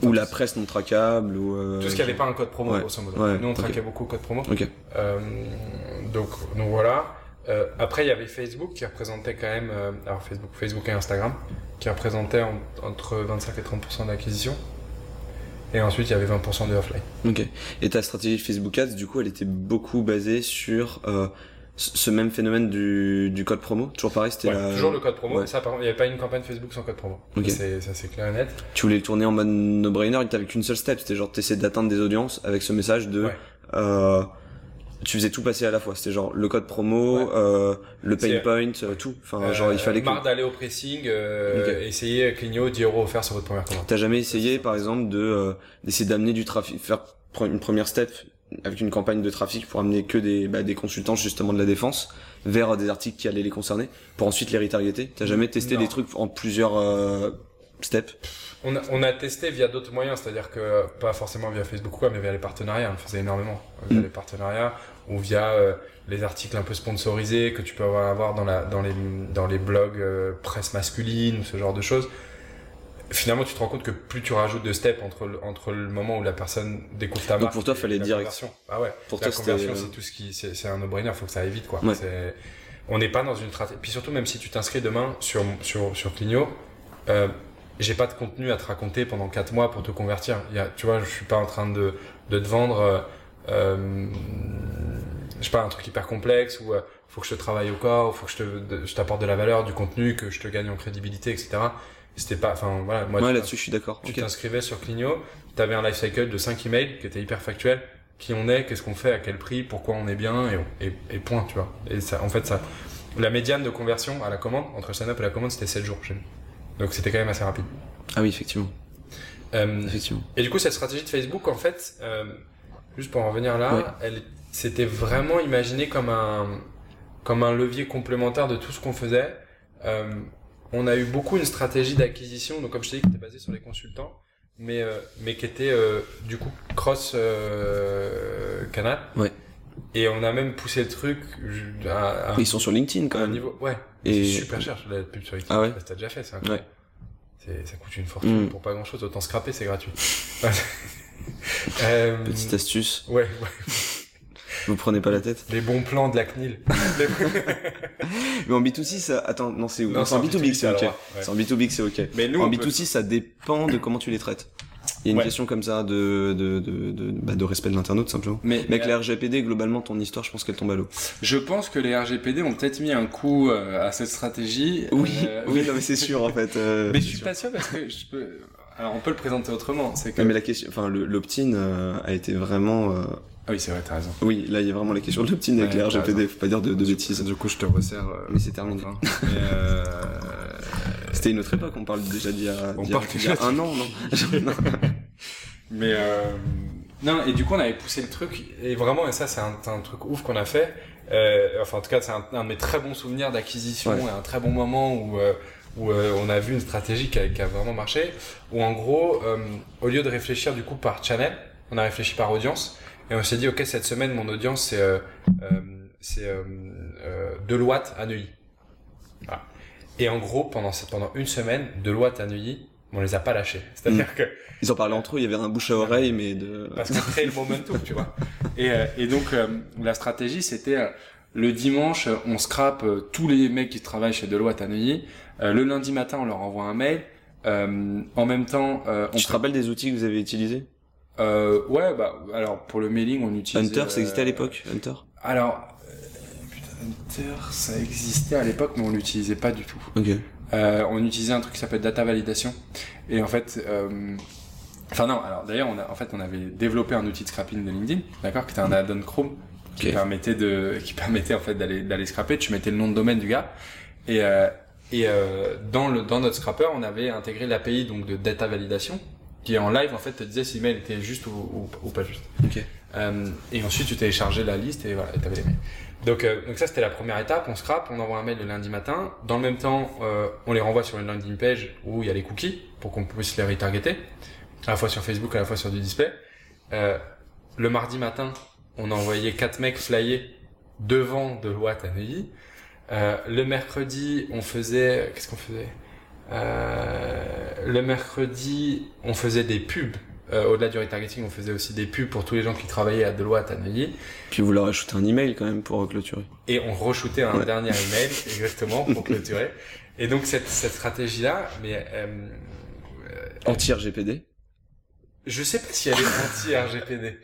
ou, ou la presse non traquable ou euh... tout ce qui n'avait pas un code promo, ouais. grosso modo. Ouais. Nous on traquait okay. beaucoup le code promo. Okay. Euh, donc, donc voilà. Euh, après il y avait Facebook qui représentait quand même, euh, alors Facebook, Facebook et Instagram qui représentaient en, entre vingt-cinq et trente pour cent d'acquisition. Et ensuite il y avait vingt pour cent de offline. Ok. Et ta stratégie Facebook Ads, du coup, elle était beaucoup basée sur euh, ce même phénomène du, du code promo, toujours pareil, c'était ouais, la... toujours le code promo, ouais. ça par contre, il n'y avait pas une campagne Facebook sans code promo. Okay. Ça, c'est, ça c'est clair et net. Tu voulais le tourner en mode no-brainer, il t'avait qu'une seule step, c'était genre t'essayais d'atteindre des audiences avec ce message de... Ouais. Euh, tu faisais tout passer à la fois, c'était genre le code promo, ouais. euh, le pain c'est... point, euh, tout. Enfin, euh, genre il fallait que... marre d'aller au pressing, euh, okay. essayer Cligno, dix euros offerts sur votre première commande. T'as jamais essayé par exemple de euh, d'essayer d'amener du trafic, faire une première step avec une campagne de trafic pour amener que des, bah, des consultants justement de la défense vers des articles qui allaient les concerner pour ensuite les retargeter? T'as jamais testé non. des trucs en plusieurs euh, steps? On a, on a testé via d'autres moyens, c'est-à-dire que pas forcément via Facebook ou quoi, mais via les partenariats, on faisait énormément via mmh. les partenariats ou via euh, les articles un peu sponsorisés que tu peux avoir dans la dans les dans les blogs euh, presse masculine ou ce genre de choses. Finalement, tu te rends compte que plus tu rajoutes de steps entre le, entre le moment où la personne découvre ta marque. Donc pour toi, fallait direct. Ah ouais. Pour la toi, conversion, c'était... c'est tout ce qui, c'est, c'est un no-brainer. Faut que ça aille vite, quoi. Ouais. C'est, on n'est pas dans une stratégie. Puis surtout, même si tu t'inscris demain sur, sur, sur Cligno, euh, j'ai pas de contenu à te raconter pendant quatre mois pour te convertir. Il y a, tu vois, je suis pas en train de, de te vendre, euh, je sais pas, un truc hyper complexe ou, euh, faut que je te travaille au corps, faut que je te, je t'apporte de la valeur, du contenu, que je te gagne en crédibilité, et cetera. C'était pas, enfin voilà, moi ouais, là-dessus je suis d'accord. Tu okay. t'inscrivais sur Cligno, t'avais un life cycle de cinq emails qui était hyper factuel, qui on est, qu'est-ce qu'on fait, à quel prix, pourquoi on est bien et et, et point, tu vois. Et ça, en fait, ça, la médiane de conversion à la commande entre stand-up et la commande c'était sept jours chez nous. Donc c'était quand même assez rapide. Ah oui, effectivement. Euh, effectivement. Et du coup cette stratégie de Facebook, en fait, euh, juste pour en revenir là, ouais. elle, c'était vraiment imaginé comme un comme un levier complémentaire de tout ce qu'on faisait. Euh, On a eu beaucoup une stratégie d'acquisition, donc comme je t'ai dit, qui était basée sur les consultants, mais euh, mais qui était euh, du coup cross euh, canal. Ouais. Et on a même poussé le truc. À, à, Ils sont sur LinkedIn quand même. Niveau, ouais. Et c'est super cher la pub sur LinkedIn. Ah ouais. T'as déjà fait ça. Ouais. C'est, ça coûte une fortune mmh. pour pas grand chose. Autant scraper, c'est gratuit. euh, Petite astuce. Ouais. ouais. Vous prenez pas la tête. Les bons plans de la C N I L. Mais en B deux C, ça... Attends, non, c'est où? Non, non, c'est en B deux B, c'est ok. C'est en B deux B, c'est ok. Mais nous, en B deux C, peut... ça dépend de comment tu les traites. Il y a une ouais. question comme ça de de de de, bah de respect de l'internaute simplement. Mais, mais avec les R G P D globalement ton histoire je pense qu'elle tombe à l'eau. Je pense que les R G P D ont peut-être mis un coup euh, à cette stratégie. Oui, euh, oui, oui non mais c'est sûr en fait. Euh, mais je suis sûr. Pas sûr parce que je peux. Alors on peut le présenter autrement. C'est que. Non, mais la question, enfin le, l'opt-in euh, a été vraiment. Euh... Ah oui, c'est vrai, t'as raison. Oui, là, il y a vraiment la question de l'opt-in avec ouais, les R G P D, faut pas dire de, de du bêtises. Coup, du coup, je te resserre. Euh, mais c'est terminé. Enfin. Mais euh... C'était une autre époque, on parle déjà d'il y a, on d'il parle d'il y a déjà un an, non, non. Mais euh... non, et du coup, on avait poussé le truc, et vraiment, et ça, c'est un, un truc ouf qu'on a fait. Euh, enfin, en tout cas, c'est un, un de mes très bons souvenirs d'acquisition, ouais. Et un très bon moment où... Euh, où euh, on a vu une stratégie qui a, qui a vraiment marché, où en gros, euh, au lieu de réfléchir du coup par channel, on a réfléchi par audience, et on s'est dit, ok, cette semaine, mon audience, c'est, euh, euh, c'est euh, euh, Deloitte à Neuilly. Voilà. Et en gros, pendant, pendant une semaine, Deloitte à Neuilly, on les a pas lâchés. C'est-à-dire mmh. que... Ils en parlaient entre eux, il y avait un bouche à oreille, mais de... Parce qu'on crée le momentum, tu vois. Et, euh, et donc, euh, la stratégie, c'était... Euh, le dimanche, on scrape euh, tous les mecs qui travaillent chez Deloitte à Neuilly. Euh, le lundi matin, on leur envoie un mail. Euh, en même temps, euh, on. Tu te peut... rappelles des outils que vous avez utilisés? Euh, ouais, bah, alors, pour le mailing, on utilisait... Hunter, euh, ça existait à l'époque, Hunter? Alors, euh, putain, Hunter, ça existait à l'époque, mais on l'utilisait pas du tout. Ok. Euh, on utilisait un truc qui s'appelle Data Validation. Et en fait, euh, enfin non, alors, d'ailleurs, on a, en fait, on avait développé un outil de scrapping de LinkedIn, d'accord, qui était un add-on Chrome. Qui okay. permettait de, qui permettait en fait d'aller, d'aller scraper. Tu mettais le nom de domaine du gars. Et, euh, et, euh, dans le, dans notre scrapper, on avait intégré l'A P I, donc, de data validation, qui en live, en fait, te disait si l'email était juste ou, ou, ou pas juste. Okay. Euh, et ensuite, tu téléchargeais la liste et voilà, et t'avais les mails. Donc, euh, donc ça, c'était la première étape. On scrape, on envoie un mail le lundi matin. Dans le même temps, euh, on les renvoie sur une landing page où il y a les cookies pour qu'on puisse les retargeter. À la fois sur Facebook, à la fois sur du display. Euh, le mardi matin, on a envoyé quatre mecs flyer devant Deloitte à Neuilly. Euh, le mercredi, on faisait... Qu'est-ce qu'on faisait euh, Le mercredi, on faisait des pubs. Euh, au-delà du retargeting, on faisait aussi des pubs pour tous les gens qui travaillaient à Deloitte à Neuilly. Puis vous leur ajoutez un email quand même pour clôturer. Et on re-shootait un ouais. dernier email, exactement, pour clôturer. Et donc cette, cette stratégie-là... mais euh, euh, anti-R G P D? Je sais pas si elle est anti-R G P D.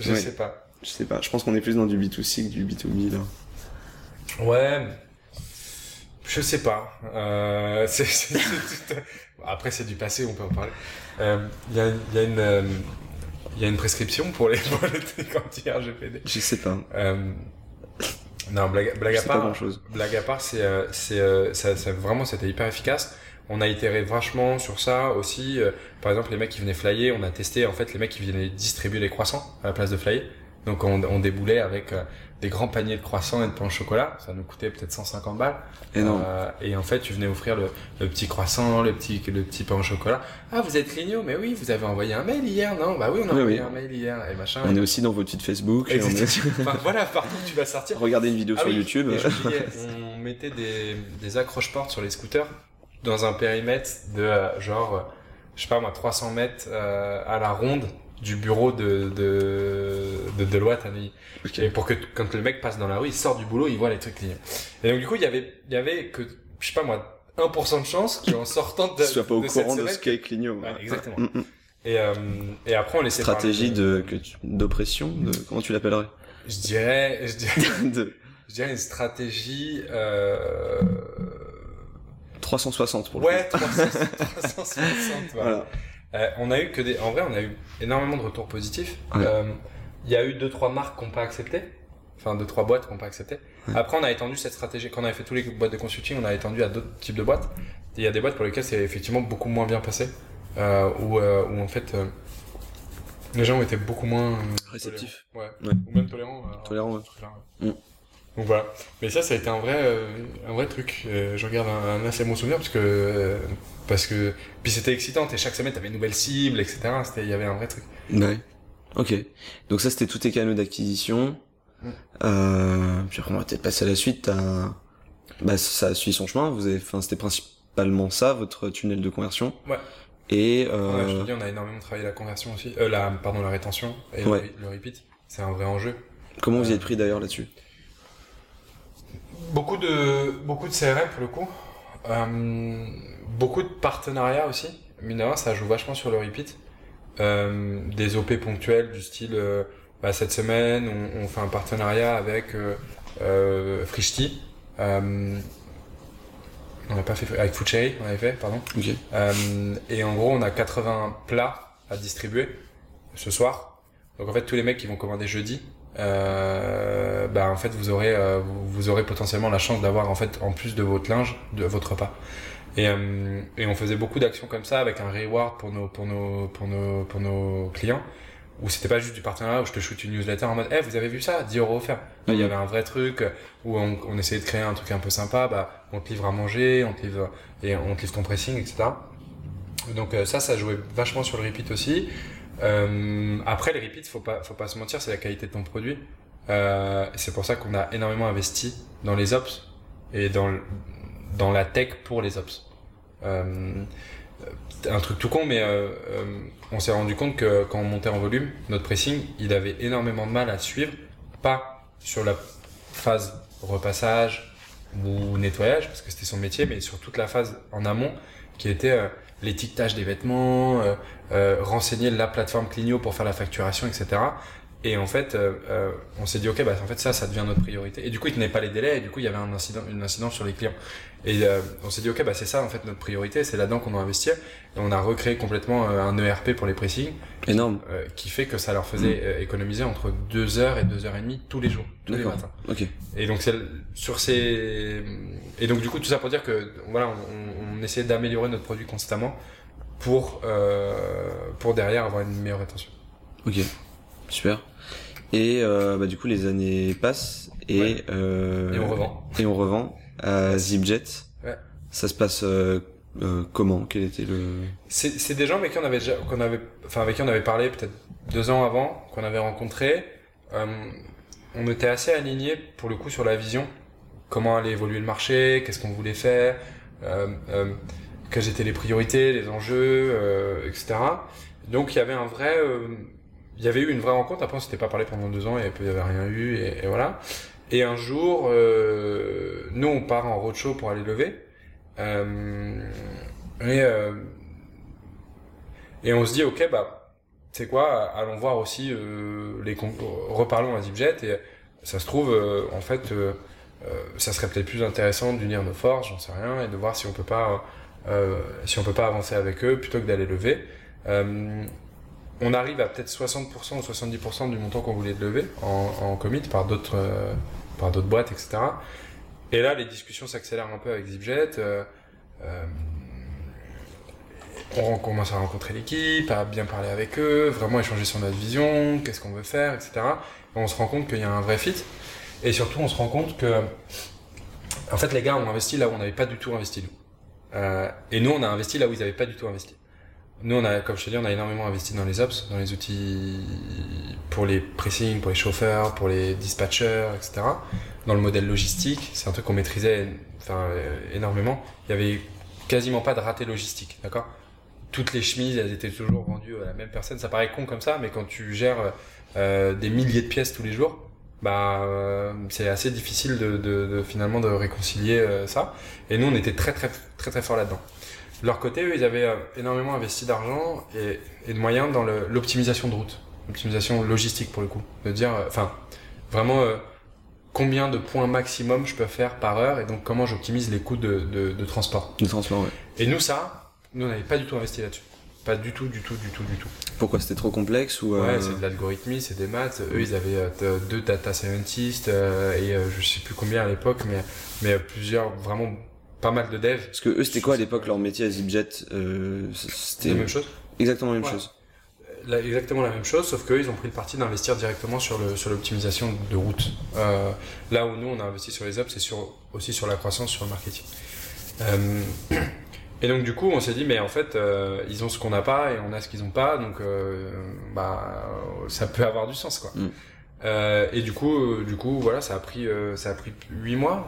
Je ouais. sais pas. Je sais pas. Je pense qu'on est plus dans du B deux C que du B deux B, là. Ouais. Je sais pas. Euh, c'est, c'est, c'est tout... Après, c'est du passé, on peut en parler. Euh, y a, y a une, euh, y a une prescription pour les, pour les trucs anti-R G P D. Je sais pas. Euh, non, blague, blague à part. Pas grand chose. Blague à part, c'est, c'est, ça, ça, vraiment, c'était hyper efficace. On a itéré vachement sur ça aussi. Euh, par exemple, les mecs qui venaient flyer, on a testé en fait les mecs qui venaient distribuer les croissants à la place de flyer. Donc on, on déboulait avec euh, des grands paniers de croissants et de pain au chocolat. Ça nous coûtait peut-être cent cinquante balles. Et, euh, et en fait, tu venais offrir le, le petit croissant, le petit, le petit pain au chocolat. Ah, vous êtes Cligno, mais oui, vous avez envoyé un mail hier, non? Bah oui, on a oui, envoyé oui. un mail hier et machin. On et... est aussi dans votre feed Facebook. Et on est... enfin, voilà, partout tu vas sortir. Regardez une vidéo ah, sur oui. YouTube. On mettait des, des accroche-portes sur les scooters. Dans un périmètre de euh, genre, je sais pas moi, trois cents mètres euh, à la ronde du bureau de de Deloitte à Neuilly. Okay. Et pour que quand le mec passe dans la rue, il sort du boulot, il voit les trucs clignés. Et donc du coup, il y avait il y avait que je sais pas moi un pour cent de chance qu'en sortant de, sois pas au de courant semaine, de ce qu'est Cligno. Ouais, exactement. Mm-mm. Et euh, et après on laissait stratégie de, de d'oppression, de comment tu l'appellerais? Je dirais je dirais de... je dirais une stratégie euh trois cent soixante pour le ouais, coup. trois cent soixante voilà. Euh, on a eu que des, en vrai, on a eu énormément de retours positifs. Il ouais. euh, y a eu deux trois marques qui n'ont pas accepté, enfin deux trois boîtes qui n'ont pas accepté. Ouais. Après, on a étendu cette stratégie. Quand on avait fait tous les boîtes de consulting, on a étendu à d'autres types de boîtes. Il y a des boîtes pour lesquelles c'est effectivement beaucoup moins bien passé, euh, où, euh, où en fait euh, les gens étaient beaucoup moins euh, réceptifs, ouais. Ouais. Ou même tolérants. Euh, tolérants. Euh, ouais. Donc voilà. Mais ça, ça a été un vrai, euh, un vrai truc. Euh, je regarde un, un assez bon souvenir parce que, euh, parce que, puis c'était excitant. Et chaque semaine, t'avais une nouvelle cible, et cetera. C'était, il y avait un vrai truc. Ouais. Ok. Donc ça, c'était tous tes canaux d'acquisition. Ouais. Euh, puis après, on va peut-être passer à la suite. T'as... Bah, ça suit son chemin. Vous avez, enfin, c'était principalement ça, votre tunnel de conversion. Ouais. Et, euh. Ouais, je te dis, on a énormément travaillé la conversion aussi. Euh, la, pardon, la rétention et ouais. le, le repeat. C'est un vrai enjeu. Comment vous y êtes pris d'ailleurs là-dessus ? Beaucoup de, beaucoup de C R M pour le coup, euh, beaucoup de partenariats aussi, mine de rien, ça joue vachement sur le repeat, euh, des O P ponctuels du style euh, bah, cette semaine on, on fait un partenariat avec euh, euh, Frishti, euh, on n'a pas fait, avec Foodcherry on avait fait, pardon, okay. euh, et en gros on a quatre-vingts plats à distribuer ce soir, donc en fait tous les mecs qui vont commander jeudi, Euh, bah en fait vous aurez euh, vous aurez potentiellement la chance d'avoir en fait en plus de votre linge de votre repas et euh, et on faisait beaucoup d'actions comme ça avec un reward pour nos pour nos pour nos pour nos clients où c'était pas juste du partenariat où je te shoot une newsletter en mode eh hey, vous avez vu ça dix euros offerts, il y avait un vrai truc où on, on essayait de créer un truc un peu sympa, bah on te livre à manger, on te livre et on te livre ton pressing, etc. Donc euh, ça ça jouait vachement sur le repeat aussi. Euh, après les repeats, faut pas, faut pas se mentir, c'est la qualité de ton produit. Euh, c'est pour ça qu'on a énormément investi dans les ops et dans le, dans la tech pour les ops. Euh, un truc tout con, mais euh, euh, on s'est rendu compte que quand on montait en volume, notre pressing, il avait énormément de mal à suivre, pas sur la phase repassage ou nettoyage parce que c'était son métier, mais sur toute la phase en amont qui était euh, l'étiquetage des vêtements, euh, euh, renseigner la plateforme Cligno pour faire la facturation, et cetera. Et en fait, euh, euh, on s'est dit ok, bah en fait ça, ça devient notre priorité. Et du coup, ils tenaient pas les délais. Et du coup, il y avait un incident, une incidence sur les clients. Et euh, on s'est dit ok, bah c'est ça en fait notre priorité. C'est là-dedans qu'on doit investir. Et on a recréé complètement euh, un E R P pour les pressings, énorme, euh, qui fait que ça leur faisait mmh. euh, économiser entre deux heures et deux heures et demie tous les jours, tous D'accord. les matins. Ok. Et donc c'est sur ces et donc du coup tout ça pour dire que voilà, on, on essayait d'améliorer notre produit constamment pour euh, pour derrière avoir une meilleure rétention. Ok. Super. Et euh, bah, du coup, les années passent et, ouais. euh, et on revend. Et on revend à Zipjet. Ouais. Ça se passe euh, euh, comment ? Quel était le... C'est, c'est des gens avec qui on avait déjà, qu'on avait, enfin avec qui on avait parlé peut-être deux ans avant, qu'on avait rencontré. Euh, on était assez alignés pour le coup sur la vision, comment allait évoluer le marché, qu'est-ce qu'on voulait faire, euh, euh, quelles étaient les priorités, les enjeux, euh, et cetera. Donc il y avait un vrai euh, il y avait eu une vraie rencontre, après on s'était pas parlé pendant deux ans et il y avait rien eu et, et voilà. Et un jour, euh, nous on part en roadshow pour aller lever euh, et euh, et on se dit ok bah c'est quoi, allons voir aussi euh, les con- reparlons à Zipjet et ça se trouve euh, en fait euh, euh, ça serait peut-être plus intéressant d'unir nos forces, j'en sais rien, et de voir si on peut pas euh, si on peut pas avancer avec eux plutôt que d'aller lever. Euh, On arrive à peut-être soixante pour cent ou soixante-dix pour cent du montant qu'on voulait lever en, en commit par d'autres, euh, par d'autres boîtes, et cetera. Et là, les discussions s'accélèrent un peu avec Zipjet. Euh, euh, on commence à rencontrer l'équipe, à bien parler avec eux, vraiment échanger sur notre vision, qu'est-ce qu'on veut faire, et cetera. Et on se rend compte qu'il y a un vrai fit. Et surtout, on se rend compte que, en fait, les gars ont investi là où on n'avait pas du tout investi nous. Euh, et nous, on a investi là où ils n'avaient pas du tout investi. Nous, on a, comme je te dis, on a énormément investi dans les ops, dans les outils pour les pressings, pour les chauffeurs, pour les dispatchers, et cetera. Dans le modèle logistique, c'est un truc qu'on maîtrisait, enfin, énormément. Il y avait quasiment pas de raté logistique, d'accord ? Toutes les chemises, elles étaient toujours vendues à la même personne. Ça paraît con comme ça, mais quand tu gères euh, des milliers de pièces tous les jours, bah, euh, c'est assez difficile de, de, de finalement de réconcilier euh, ça. Et nous, on était très, très, très, très fort là-dedans. De leur côté, eux, ils avaient énormément investi d'argent et, et de moyens dans le, l'optimisation de route, l'optimisation logistique pour le coup. De dire, enfin, euh, vraiment, euh, combien de points maximum je peux faire par heure et donc comment j'optimise les coûts de, de, de transport. De transport, oui. Et nous, ça, nous, on n'avait pas du tout investi là-dessus. Pas du tout, du tout, du tout, du tout. Pourquoi ? C'était trop complexe ou euh... Ouais, c'est de l'algorithmie, c'est des maths. Eux, ils avaient euh, deux data scientists euh, et euh, je sais plus combien à l'époque, mais, mais euh, plusieurs vraiment... pas mal de devs. Parce que eux, c'était quoi à l'époque leur métier à Zipjet ? euh, C'était la même chose ? Exactement la même ouais. chose. La, exactement la même chose, sauf qu'eux, ils ont pris le parti d'investir directement sur, le, sur l'optimisation de route. Euh, là où nous, on a investi sur les ops, c'est sur, aussi sur la croissance, sur le marketing. Euh, et donc, du coup, on s'est dit, mais en fait, euh, ils ont ce qu'on n'a pas et on a ce qu'ils n'ont pas, donc euh, bah, ça peut avoir du sens, quoi. Mm. Euh, et du coup, euh, du coup, voilà, ça a pris, euh, ça a pris huit mois,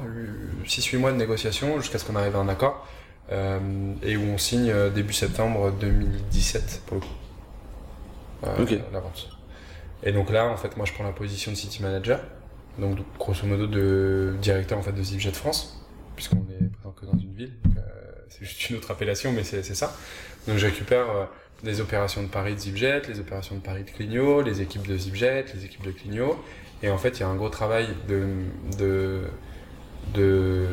six huit mois de négociation jusqu'à ce qu'on arrive à un accord, euh, et où on signe euh, début septembre deux mille dix-sept pour le coup. Euh, ok. L'avance. Et donc là, en fait, moi, je prends la position de City Manager, donc grosso modo de directeur en fait de Zipjet France, puisqu'on est présent que dans une ville, donc, euh, c'est juste une autre appellation, mais c'est, c'est ça. Donc je récupère euh, les opérations de Paris de Zipjet, les opérations de Paris de Cligno, les équipes de Zipjet, les équipes de Cligno, et en fait, il y a un gros travail de, de, de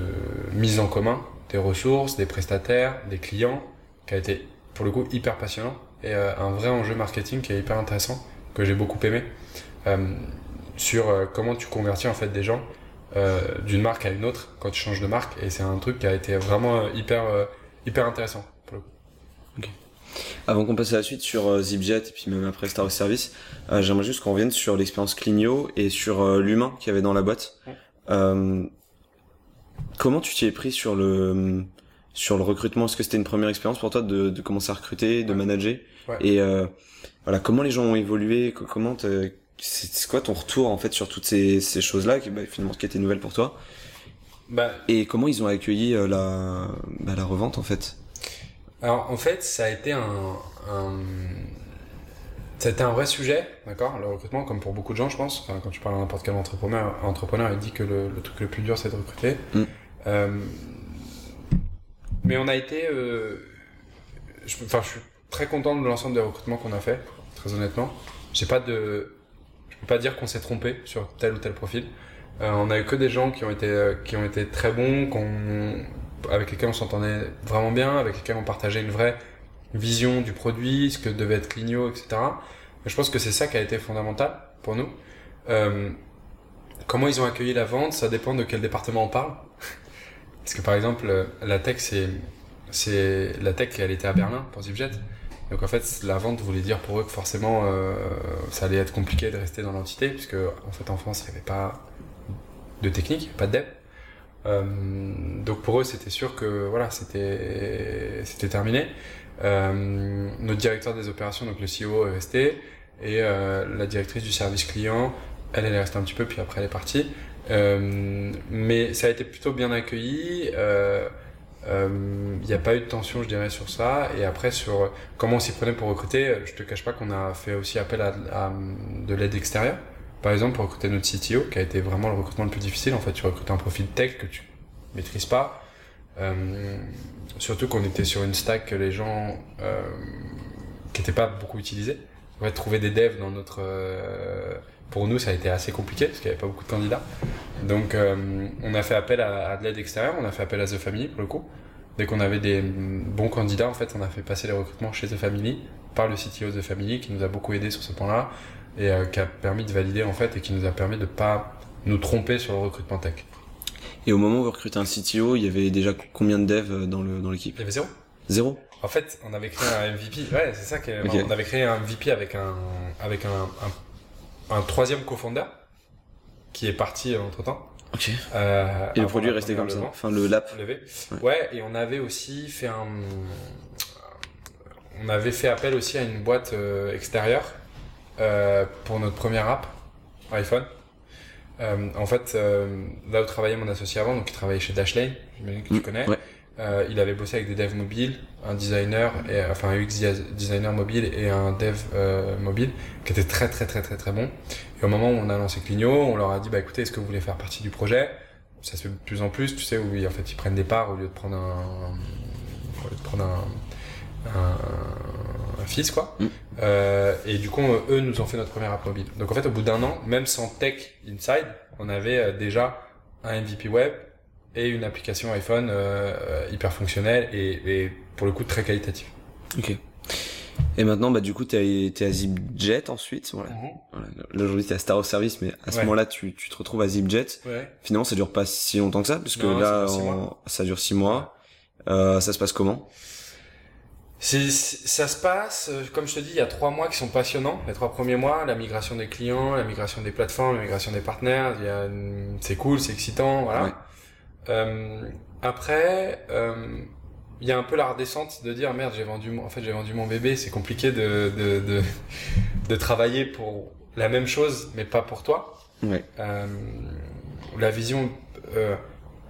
mise en commun des ressources, des prestataires, des clients, qui a été pour le coup hyper passionnant, et euh, un vrai enjeu marketing qui est hyper intéressant, que j'ai beaucoup aimé, euh, sur euh, comment tu convertis en fait des gens euh, d'une marque à une autre quand tu changes de marque, et c'est un truc qui a été vraiment euh, hyper, euh, hyper intéressant pour le coup. Okay. Avant qu'on passe à la suite sur euh, Zipjet et puis même après Star of Service, euh, j'aimerais juste qu'on revienne sur l'expérience Cligno et sur euh, l'humain qu'il y avait dans la boîte. Mmh. Euh, comment tu t'y es pris sur le, sur le recrutement? Est-ce que c'était une première expérience pour toi de, de commencer à recruter, de ouais. manager ouais. Et euh, voilà, comment les gens ont évolué, comment c'est, c'est quoi ton retour en fait sur toutes ces, ces choses-là qui bah, finalement qui étaient nouvelles pour toi bah, et comment ils ont accueilli euh, la, bah, la revente en fait? Alors en fait ça a été un, un ça a été un vrai sujet, d'accord, le recrutement, comme pour beaucoup de gens je pense. Enfin, quand tu parles à n'importe quel entrepreneur, entrepreneur il dit que le, le truc le plus dur c'est de recruter. Mm. Euh, mais on a été, euh, je, enfin je suis très content de l'ensemble des recrutements qu'on a fait. Très honnêtement, j'ai pas de, je peux pas dire qu'on s'est trompé sur tel ou tel profil. Euh, on a eu que des gens qui ont été, qui ont été très bons, qu'on, avec lesquels on s'entendait vraiment bien, avec lesquels on partageait une vraie vision du produit, ce que devait être Cligno, et cetera. Et je pense que c'est ça qui a été fondamental pour nous. Euh, comment ils ont accueilli la vente, ça dépend de quel département on parle. Parce que par exemple, la tech, c'est, c'est la tech, elle était à Berlin pour Zipjet. Donc en fait, la vente voulait dire pour eux que forcément, euh, ça allait être compliqué de rester dans l'entité, puisque en fait en France, il n'y avait pas de technique, pas de dev. Euh, donc pour eux, c'était sûr que voilà, c'était, c'était terminé. Euh, notre directeur des opérations, donc le C E O, est resté, et euh, la directrice du service client, elle, elle est restée un petit peu, puis après elle est partie. Euh, mais ça a été plutôt bien accueilli. Euh, il euh, n'y a pas eu de tension je dirais sur ça. Et après sur comment on s'y prenait pour recruter, je te cache pas qu'on a fait aussi appel à, à de l'aide extérieure, par exemple pour recruter notre C T O, qui a été vraiment le recrutement le plus difficile. En fait tu recrutes un profil tech que tu maîtrises pas, euh, surtout qu'on était sur une stack que les gens euh, qui n'étaient pas beaucoup utilisés. En fait trouver des devs dans notre euh, pour nous ça a été assez compliqué parce qu'il n'y avait pas beaucoup de candidats. Donc euh, on a fait appel à, à de l'aide extérieure, on a fait appel à The Family pour le coup. Dès qu'on avait des bons candidats en fait on a fait passer les recrutements chez The Family par le C T O de The Family qui nous a beaucoup aidé sur ce point là et euh, qui a permis de valider en fait et qui nous a permis de ne pas nous tromper sur le recrutement tech. Et au moment où vous recrutez un C T O, il y avait déjà combien de devs dans, le, dans l'équipe? Il y avait zéro. Zéro? En fait on avait créé un M V P, ouais c'est ça, que, okay. on avait créé un M V P avec un, avec un, un un troisième cofounder qui est parti entre temps. Ok. Euh, et le produit est resté comme ça. Enfin, le lap. Levé. Ouais. ouais. Et on avait aussi fait un, on avait fait appel aussi à une boîte euh, extérieure euh, pour notre première app iPhone. Euh, en fait, euh, là où travaillait mon associé avant, donc il travaillait chez Dashlane, j'imagine que tu mmh, connais. Ouais. Euh, il avait bossé avec des devs mobiles, un designer, et, enfin un U X designer mobile et un dev euh, mobile qui était très très très très très bon. Et au moment où on a lancé Cligno, on leur a dit bah écoutez, est-ce que vous voulez faire partie du projet? Ça se fait de plus en plus, tu sais, où en fait ils prennent des parts au lieu de prendre un, au lieu de prendre un, un, un fils quoi. Mm. Euh, et du coup eux nous ont fait notre première app mobile. Donc en fait au bout d'un an, même sans tech inside, on avait déjà un M V P web et une application iPhone euh, hyper fonctionnelle et, et pour le coup très qualitative. Ok. Et maintenant, bah du coup, t'es, t'es à Zipjet ensuite. Voilà. Mm-hmm. Voilà. Là, aujourd'hui, t'es à Star of Service, mais à ce ouais. moment-là, tu, tu te retrouves à Zipjet. Ouais. Finalement, ça dure pas si longtemps que ça, parce que non, là, ça, on, ça dure six mois. Ouais. Euh, ça se passe comment? C'est, c'est, ça se passe, comme je te dis, il y a trois mois qui sont passionnants. Les trois premiers mois, la migration des clients, la migration des plateformes, la migration des partenaires. Il y a, c'est cool, c'est excitant, voilà. Ouais. Euh, après, il euh, y a un peu la redescente de dire merde, j'ai vendu mon, en fait j'ai vendu mon bébé, c'est compliqué de de de, de travailler pour la même chose mais pas pour toi. Ouais. Euh, la vision euh,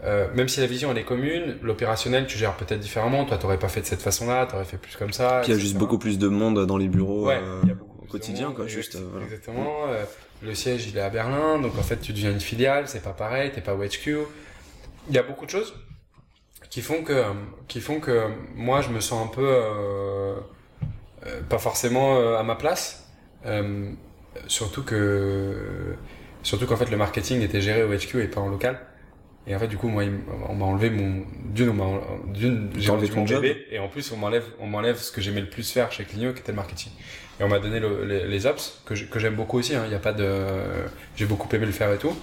Euh, même si la vision elle est commune, l'opérationnel tu gères peut-être différemment. Toi t'aurais pas fait de cette façon-là, t'aurais fait plus comme ça. Puis il y a juste beaucoup plus de monde dans les bureaux ouais, euh, y a beaucoup au quotidien, quoi. Juste. Euh, voilà. Exactement. Euh, le siège il est à Berlin, donc en fait tu deviens une filiale, c'est pas pareil, t'es pas au H Q. Il y a beaucoup de choses qui font que, qui font que moi je me sens un peu euh, euh, pas forcément euh, à ma place. Euh, surtout que, surtout qu'en fait le marketing était géré au H Q et pas en local. Et en fait, du coup, moi, on m'a enlevé mon, d'une, on m'a, d'une, j'ai enlevé mon job. Bébé, et en plus, on m'enlève, on m'enlève ce que j'aimais le plus faire chez Cligno, qui était le marketing. Et on m'a donné le, les, les ops, que, je, que j'aime beaucoup aussi, hein, il y a pas de, j'ai beaucoup aimé le faire et tout.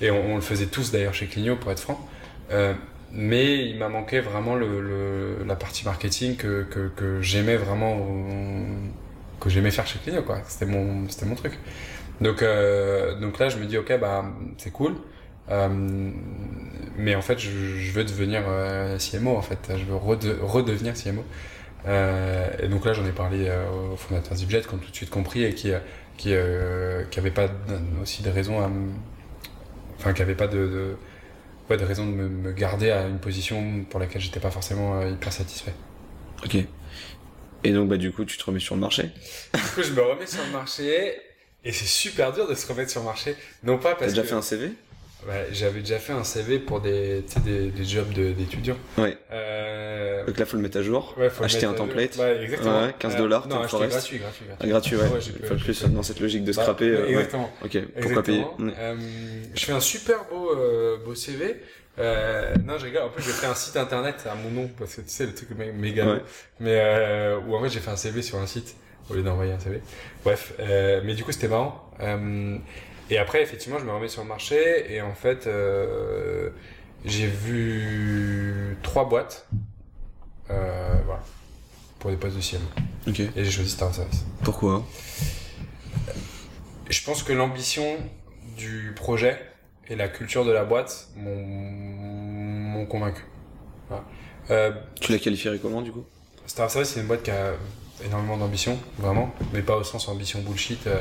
Et on, on le faisait tous d'ailleurs chez Cligno, pour être franc. Euh, mais il m'a manqué vraiment le, le, la partie marketing que, que, que j'aimais vraiment, que j'aimais faire chez Cligno, quoi. C'était mon, c'était mon truc. Donc, euh, donc là, je me dis, ok, bah, c'est cool. Euh, mais en fait je, je veux devenir euh, C M O en fait, je veux rede- redevenir C M O euh, et donc là j'en ai parlé euh, au fondateur Zipjet qui ont tout de suite compris et qui, qui, euh, qui avait pas aussi de raison à m... enfin qui avait pas de, de... Ouais, de raison de me, me garder à une position pour laquelle j'étais pas forcément euh, hyper satisfait. Ok, et donc bah du coup tu te remets sur le marché. Du coup je me remets sur le marché et c'est super dur de se remettre sur le marché. Non pas parce que... T'as déjà que... fait un C V? Ouais, j'avais déjà fait un C V pour des, tu sais, des, des jobs de, d'étudiants. Ouais. Euh... Donc là, faut le mettre à jour. Ouais, faut acheter un template. Ouais, exactement. Ouais, quinze dollars. Euh, non, acheter gratuit, gratuit, gratuit. Ah, gratuit, ouais. ouais j'ai faut plus dans cette logique de scraper. Bah, euh, exactement. Ouais. Ok. Pourquoi payer? Euh, je fais un super beau, euh, beau C V. Euh, non, je rigole. En plus, j'ai fait un site internet à mon nom parce que tu sais, le truc méga. Ouais. Mais, euh, où en fait, j'ai fait un C V sur un site au lieu d'envoyer un C V. Bref, euh, mais du coup, c'était marrant. Euh, Et après, effectivement, je me remets sur le marché et en fait, euh, j'ai vu trois boîtes euh, voilà, pour des postes de C M O. Okay. Et j'ai choisi Star of Service. Pourquoi ? Je pense que l'ambition du projet et la culture de la boîte m'ont, m'ont convaincu. Voilà. Euh, tu la qualifierais comment du coup ? Star of Service, c'est une boîte qui a énormément d'ambition, vraiment, mais pas au sens ambition bullshit. Euh,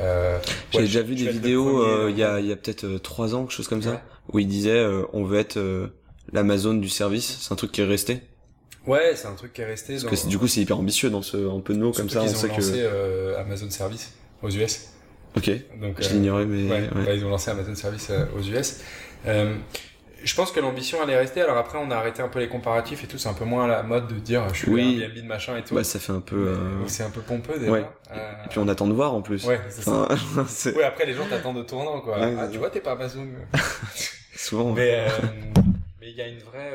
Euh, J'ai ouais, déjà vu des vidéos il euh, y a il y a peut-être euh, trois ans quelque chose comme ouais. ça où ils disaient euh, on veut être euh, l'Amazon du service, c'est un truc qui est resté. Ouais, c'est un truc qui est resté. Parce dans... que c'est, du coup c'est hyper ambitieux dans ce un peu de mots comme ça. Ils on ont sait lancé que... euh, Amazon Service aux U S. Ok. Donc je euh, l'ignorais mais ouais, ouais. Bah, ils ont lancé Amazon Service euh, aux U S. Euh, je pense que l'ambition elle est restée. Alors après on a arrêté un peu les comparatifs et tout, c'est un peu moins à la mode de dire je suis oui. Airbnb de machin et tout. Ouais, ça fait un peu euh... c'est un peu pompeux déjà. Ouais. Euh... Et puis on attend de voir en plus. Ouais, c'est ça. Enfin, c'est... Ouais, après les gens t'attendent au tournant quoi. Ouais, ah, tu vois t'es pas Amazon. Souvent. Mais euh... mais il y a une vraie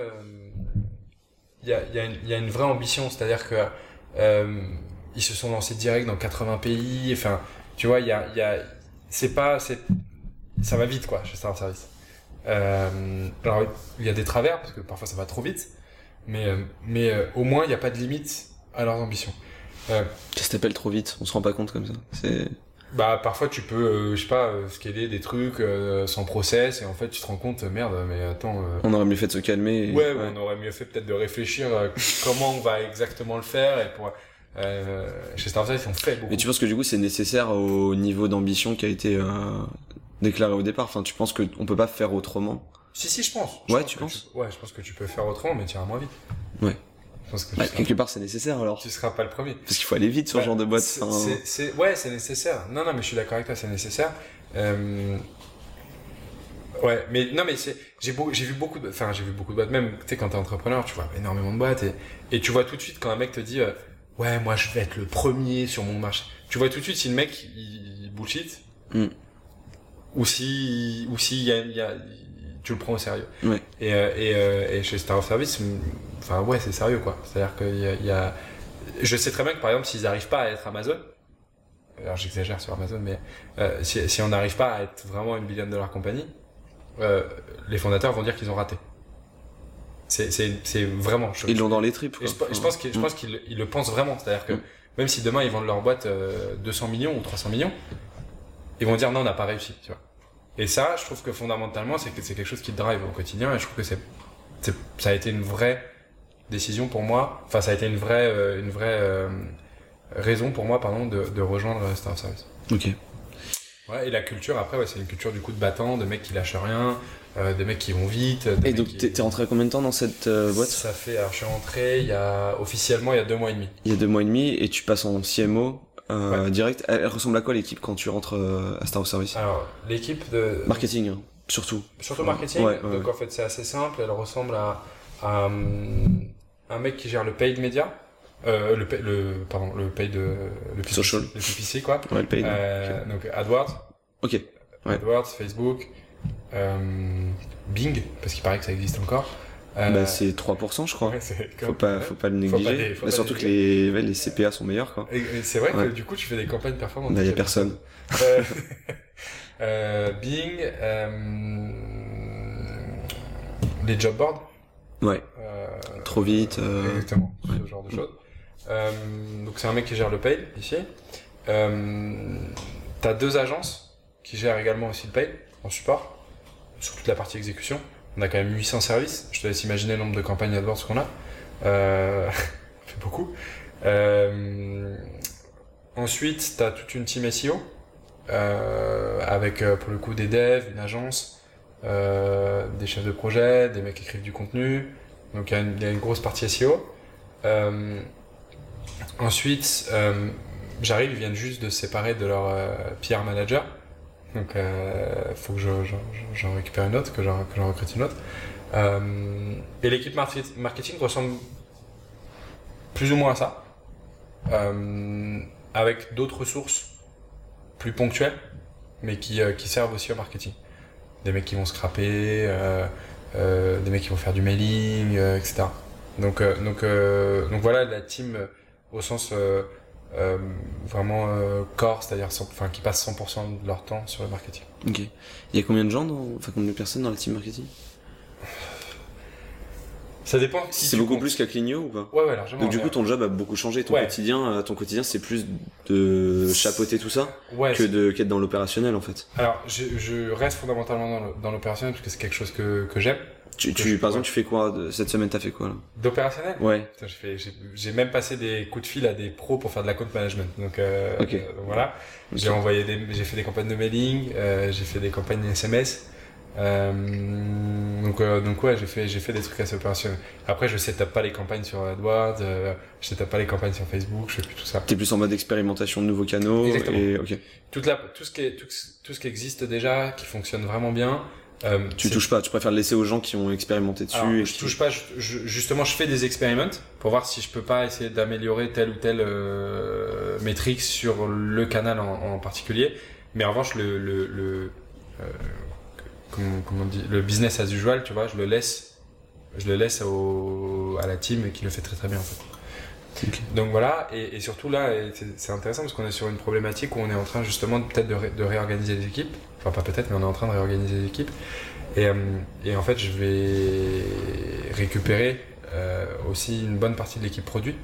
il euh... y a il y a une il y a une vraie ambition, c'est-à-dire que euh... ils se sont lancés direct dans quatre-vingts pays, enfin, tu vois, il y a il y a c'est pas c'est ça va vite quoi, je sais un service. Euh, alors il y a des travers parce que parfois ça va trop vite, mais mais euh, au moins il n'y a pas de limite à leurs ambitions. Euh, ça s'appelle trop vite, on se rend pas compte comme ça. C'est bah parfois tu peux euh, je sais pas euh, scaler des trucs euh, sans process et en fait tu te rends compte merde mais attends. Euh... On aurait mieux fait de se calmer. Et... Ouais, ouais, on aurait mieux fait peut-être de réfléchir euh, comment on va exactement le faire et pour. Euh, chez Star Trek on fait beaucoup. Mais tu penses que du coup c'est nécessaire au niveau d'ambition qui a été euh... déclaré au départ, enfin, tu penses qu'on peut pas faire autrement ? Si, si, je pense. Je ouais, pense tu penses ? tu... Ouais, je pense que tu peux faire autrement, mais tu iras moins vite. Ouais. Je pense que bah, quelque seras... part, c'est nécessaire alors. Tu seras pas le premier. Parce qu'il faut aller vite sur bah, ce genre de boîte. C'est, hein. c'est, c'est... Ouais, c'est nécessaire. Non, non, mais je suis d'accord avec toi, c'est nécessaire. Euh... Ouais, mais non, mais c'est... J'ai, beau... j'ai vu beaucoup de. Enfin, j'ai vu beaucoup de boîtes, même, tu sais, quand t'es entrepreneur, tu vois énormément de boîtes et, et tu vois tout de suite quand un mec te dit euh, ouais, moi, je vais être le premier sur mon marché. Tu vois tout de suite si le mec, il, il bullshit. Mm. Ou si, ou si y a, y a, tu le prends au sérieux. Ouais. Et, et, et chez Star of Service, enfin ouais, c'est sérieux quoi. C'est-à-dire que y a, y a... je sais très bien que par exemple, s'ils n'arrivent pas à être Amazon, alors j'exagère sur Amazon, mais euh, si, si on n'arrive pas à être vraiment une billion dollar compagnie, euh, les fondateurs vont dire qu'ils ont raté. C'est, c'est, c'est vraiment. Je, ils l'ont dans les tripes. Quoi. Je, je pense qu'ils, je pense qu'ils, ils le pensent vraiment. C'est-à-dire que même si demain ils vendent leur boîte euh, deux cents millions ou trois cents millions. Ils vont dire non, on n'a pas réussi, tu vois. Et ça, je trouve que fondamentalement, c'est que c'est quelque chose qui drive au quotidien. Et je trouve que c'est, c'est ça a été une vraie décision pour moi. Enfin, ça a été une vraie, euh, une vraie euh, raison pour moi, pardon, de, de rejoindre Star of Service. Ok. Ouais, et la culture, après, ouais, c'est une culture du coup de battant, de mecs qui lâchent rien, euh, de mecs qui vont vite. Et donc, qui... t'es, t'es rentré combien de temps dans cette euh, boîte ? Ça fait, alors je suis rentré il y a, officiellement il y a deux mois et demi. Il y a deux mois et demi, et tu passes en C M O euh, ouais. direct. Elle, elle ressemble à quoi l'équipe quand tu rentres euh, à Star of Service ? Alors, l'équipe de... Marketing, surtout. Surtout marketing, ouais, ouais, donc ouais. En fait, c'est assez simple, elle ressemble à, à, à un mec qui gère le paid media. Euh, le, pay, le, pardon, le paid, le P P C, social. Le P P C, quoi. Ouais, le paid. Euh, okay. Donc, AdWords. Ok. Ouais. AdWords, Facebook, euh, Bing, parce qu'il paraît que ça existe encore. Euh, bah, c'est trois pour cent, je crois. Ouais, c'est comme... Faut pas, faut pas le négliger. Faut pas des, faut bah, pas surtout négliger. Que les, les C P A sont meilleurs, quoi. Et, et c'est vrai ouais. que, du coup, tu fais des campagnes performantes. Bah, y a personne. Euh, euh, Bing, euh, les job boards. Ouais. Euh, Trop vite. Euh... Exactement. Ouais. Ce genre de choses. Euh, donc c'est un mec qui gère le paid ici. Euh, t'as deux agences qui gèrent également aussi le paid en support sur toute la partie exécution. On a quand même huit cents services. Je te laisse imaginer le nombre de campagnes AdWords qu'on a. Euh, on fait beaucoup. Euh, ensuite t'as toute une team S E O euh, avec pour le coup des devs, une agence, euh, des chefs de projet, des mecs qui écrivent du contenu. Donc il y a une, il y a une grosse partie S E O. Euh, ensuite, euh, j'arrive, ils viennent juste de se séparer de leur euh, P R manager. Donc, euh, faut que je, je, je, j'en récupère une autre, que j'en, que j'en recrute une autre. Euh, et l'équipe marketing ressemble plus ou moins à ça, euh, avec d'autres ressources plus ponctuelles, mais qui, euh, qui servent aussi au marketing. Des mecs qui vont scraper, euh, euh, des mecs qui vont faire du mailing, euh, et cetera. Donc, euh, donc, euh, donc voilà la team euh, au sens euh, euh, vraiment euh, core, c'est-à-dire cent, enfin, qui passe cent pour cent de leur temps sur le marketing. Ok. Il y a combien de gens, dans, enfin combien de personnes dans la team marketing ? Ça dépend. Si c'est beaucoup comptes. Plus qu'à Cligno ou pas ? Ouais, ouais, largement. Donc du coup, ton job a beaucoup changé. Ton ouais. quotidien, ton quotidien, c'est plus de chapeauter tout ça ouais, que de qu'être dans l'opérationnel en fait. Alors, je, je reste fondamentalement dans l'opérationnel parce que c'est quelque chose que que j'aime. Tu, tu, par exemple, tu fais quoi de, cette semaine? T'as fait quoi là? D'opérationnel? Ouais. Putain, je fais, j'ai, j'ai même passé des coups de fil à des pros pour faire de la compte management. Donc, euh, okay. euh, donc voilà. Okay. J'ai envoyé des, j'ai fait des campagnes de mailing, euh, j'ai fait des campagnes S M S. Euh, donc, euh, donc ouais, j'ai fait, j'ai fait des trucs assez opérationnels. Après, je setup pas les campagnes sur AdWords, euh, je setup pas les campagnes sur Facebook, je fais plus tout ça. T'es plus en mode expérimentation de nouveaux canaux. Exactement. Et ok. Toute la, tout ce qui est, tout, tout ce qui existe déjà, qui fonctionne vraiment bien. Euh, tu c'est... touches pas, tu préfères le laisser aux gens qui ont expérimenté dessus. Alors, et je qui... touche pas, je, je, justement, je fais des expériments pour voir si je peux pas essayer d'améliorer telle ou telle euh, métrique sur le canal en, en particulier. Mais en revanche, le, le, le euh, comment, comment on dit, le business as usual, tu vois, je le laisse, je le laisse au, à la team qui le fait très très bien en fait. Okay. Donc voilà, et, et surtout là, et c'est, c'est intéressant parce qu'on est sur une problématique où on est en train justement peut-être de, ré, de réorganiser les équipes. Enfin pas peut-être, mais on est en train de réorganiser les équipes. Et, et en fait, je vais récupérer euh, aussi une bonne partie de l'équipe produit.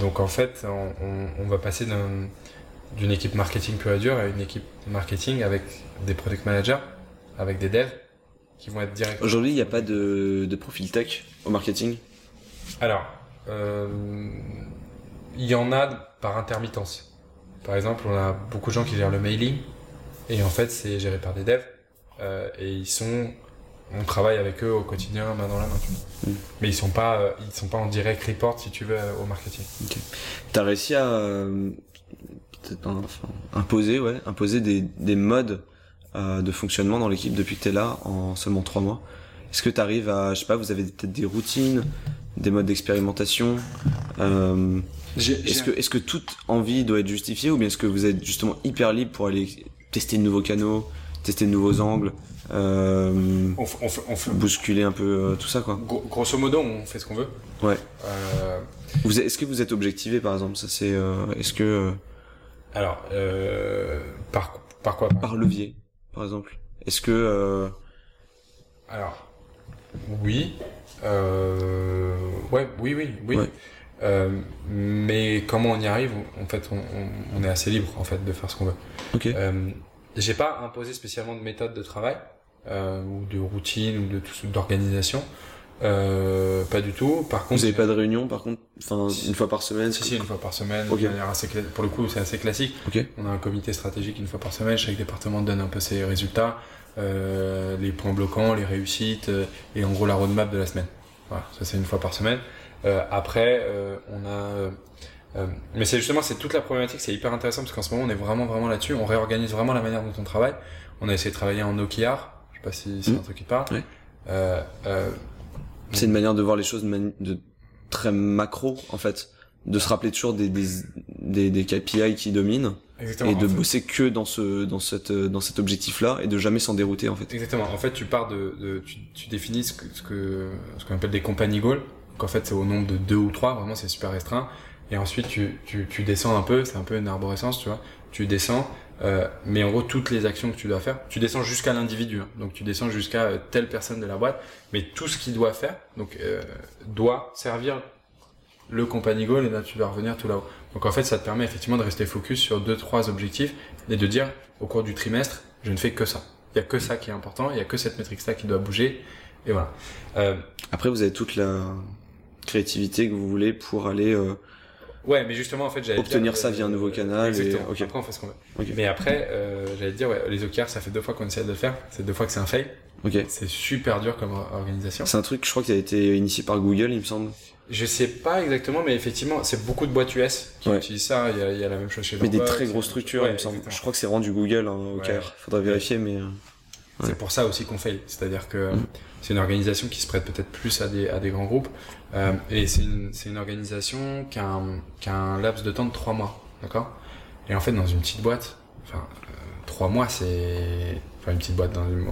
Donc en fait, on, on, on va passer d'un, d'une équipe marketing pure et dure à une équipe marketing avec des product managers, avec des devs qui vont être directement... Aujourd'hui, il n'y a pas de, de profil tech au marketing ? Alors... Euh, il y en a par intermittence. Par exemple, on a beaucoup de gens qui gèrent le mailing et en fait c'est géré par des devs euh, et ils sont, on travaille avec eux au quotidien main dans la main. Mmh. Mais ils sont pas, euh, ils sont pas en direct report si tu veux au marketing. Okay. T'as réussi à euh, peut-être un, enfin, imposer, ouais, imposer des, des modes euh, de fonctionnement dans l'équipe depuis que t'es là en seulement trois mois. Est-ce que t'arrives à, je sais pas, vous avez peut-être des routines? Des modes d'expérimentation. Euh, j'ai, est-ce j'ai... que est-ce que toute envie doit être justifiée ou bien est-ce que vous êtes justement hyper libre pour aller tester de nouveaux canaux, tester de nouveaux angles, euh, on f- on f- on f- bousculer un peu euh, tout ça quoi. Gr- grosso modo, on fait ce qu'on veut. Ouais. Euh... Vous est-ce que vous êtes objectivé par exemple, ça c'est euh, est-ce que euh... alors euh, par par quoi par, par levier par exemple. Est-ce que euh... alors oui. Euh, ouais, oui, oui, oui. Ouais. Euh, mais comment on y arrive? En fait, on, on, on est assez libre en fait de faire ce qu'on veut. Okay. Euh, j'ai pas imposé spécialement de méthode de travail euh, ou de routine ou de d'organisation. Euh, pas du tout. Par contre, vous n'avez pas de réunion, par contre, enfin, une fois par semaine. Si, si, une fois par semaine. Okay. De manière assez cla... Pour le coup, c'est assez classique. Okay. On a un comité stratégique une fois par semaine. Chaque département donne un peu ses résultats, euh, les points bloquants, les réussites, euh, et en gros la roadmap de la semaine. Voilà, ça c'est une fois par semaine. Euh, après, euh, on a. Euh, mais c'est justement, c'est toute la problématique. C'est hyper intéressant parce qu'en ce moment, on est vraiment, vraiment là-dessus. On réorganise vraiment la manière dont on travaille. On a essayé de travailler en O K R. Je sais pas si c'est mmh. un truc qui parle. Oui. Euh, euh, C'est une manière de voir les choses de, mani- de très macro, en fait. De se rappeler toujours des, des, des, des K P I qui dominent. Exactement, et de bosser que dans ce, dans cette, dans cet objectif-là et de jamais s'en dérouter, en fait. Exactement. En fait, tu pars de, de tu, tu définis ce que, ce que, ce qu'on appelle des company goals. Donc, en fait, c'est au nombre de deux ou trois. Vraiment, c'est super restreint. Et ensuite, tu, tu, tu descends un peu. C'est un peu une arborescence, tu vois. Tu descends. Euh, mais en gros, toutes les actions que tu dois faire, tu descends jusqu'à l'individu, hein, donc tu descends jusqu'à euh, telle personne de la boîte, mais tout ce qu'il doit faire, donc euh, doit servir le company goal, et là tu dois revenir tout là-haut. Donc en fait, ça te permet effectivement de rester focus sur deux, trois objectifs et de dire au cours du trimestre, je ne fais que ça. Il n'y a que ça qui est important, il n'y a que cette métrique-là qui doit bouger, et voilà. Euh... Après, vous avez toute la créativité que vous voulez pour aller. Euh... Ouais, mais justement, en fait, j'allais obtenir dire, ça euh, via un nouveau canal. Exactement. Et... Okay. Après, on fait ce qu'on veut. Okay. Mais après, euh, j'allais te dire, ouais, les O K R, ça fait deux fois qu'on essaie de le faire. C'est deux fois que c'est un fail. Okay. C'est super dur comme organisation. C'est un truc, je crois, qui a été initié par Google, il me semble. Je sais pas exactement, mais effectivement, c'est beaucoup de boîtes U S qui ouais. utilisent ça. Il y, a, il y a la même chose chez. Mais des très grosses structures, ouais, il me semble. Exactement. Je crois que c'est rendu Google, hein, O K R. Ouais. Faudrait vérifier, mais. Ouais. C'est pour ça aussi qu'on fail. C'est-à-dire que mmh. c'est une organisation qui se prête peut-être plus à des, à des grands groupes. Euh, et c'est une, c'est une organisation qui a un, qui a un laps de temps de trois mois. D'accord? Et en fait, dans une petite boîte, enfin, euh, trois mois, c'est, enfin, une petite boîte dans une,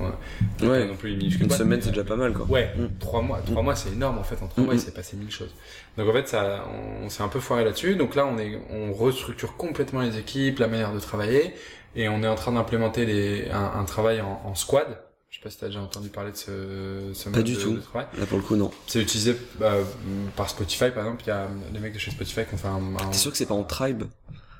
euh, ouais. non plus une minuscule boîte. Une semaine, mais, c'est déjà pas mal, quoi. Ouais. Mmh. Trois mois, trois mmh. mois, c'est énorme, en fait. En trois mmh. mois, il s'est passé mille choses. Donc, en fait, ça, on, on s'est un peu foiré là-dessus. Donc là, on est, on restructure complètement les équipes, la manière de travailler. Et on est en train d'implémenter les, un, un travail en, en squad. Je sais pas si t'as déjà entendu parler de ce, ce mode de, de travail. Pas du tout. Là, pour le coup, non. C'est utilisé euh, par Spotify, par exemple. Il y a les mecs de chez Spotify qui ont fait un... un... T'es sûr que c'est pas en tribe?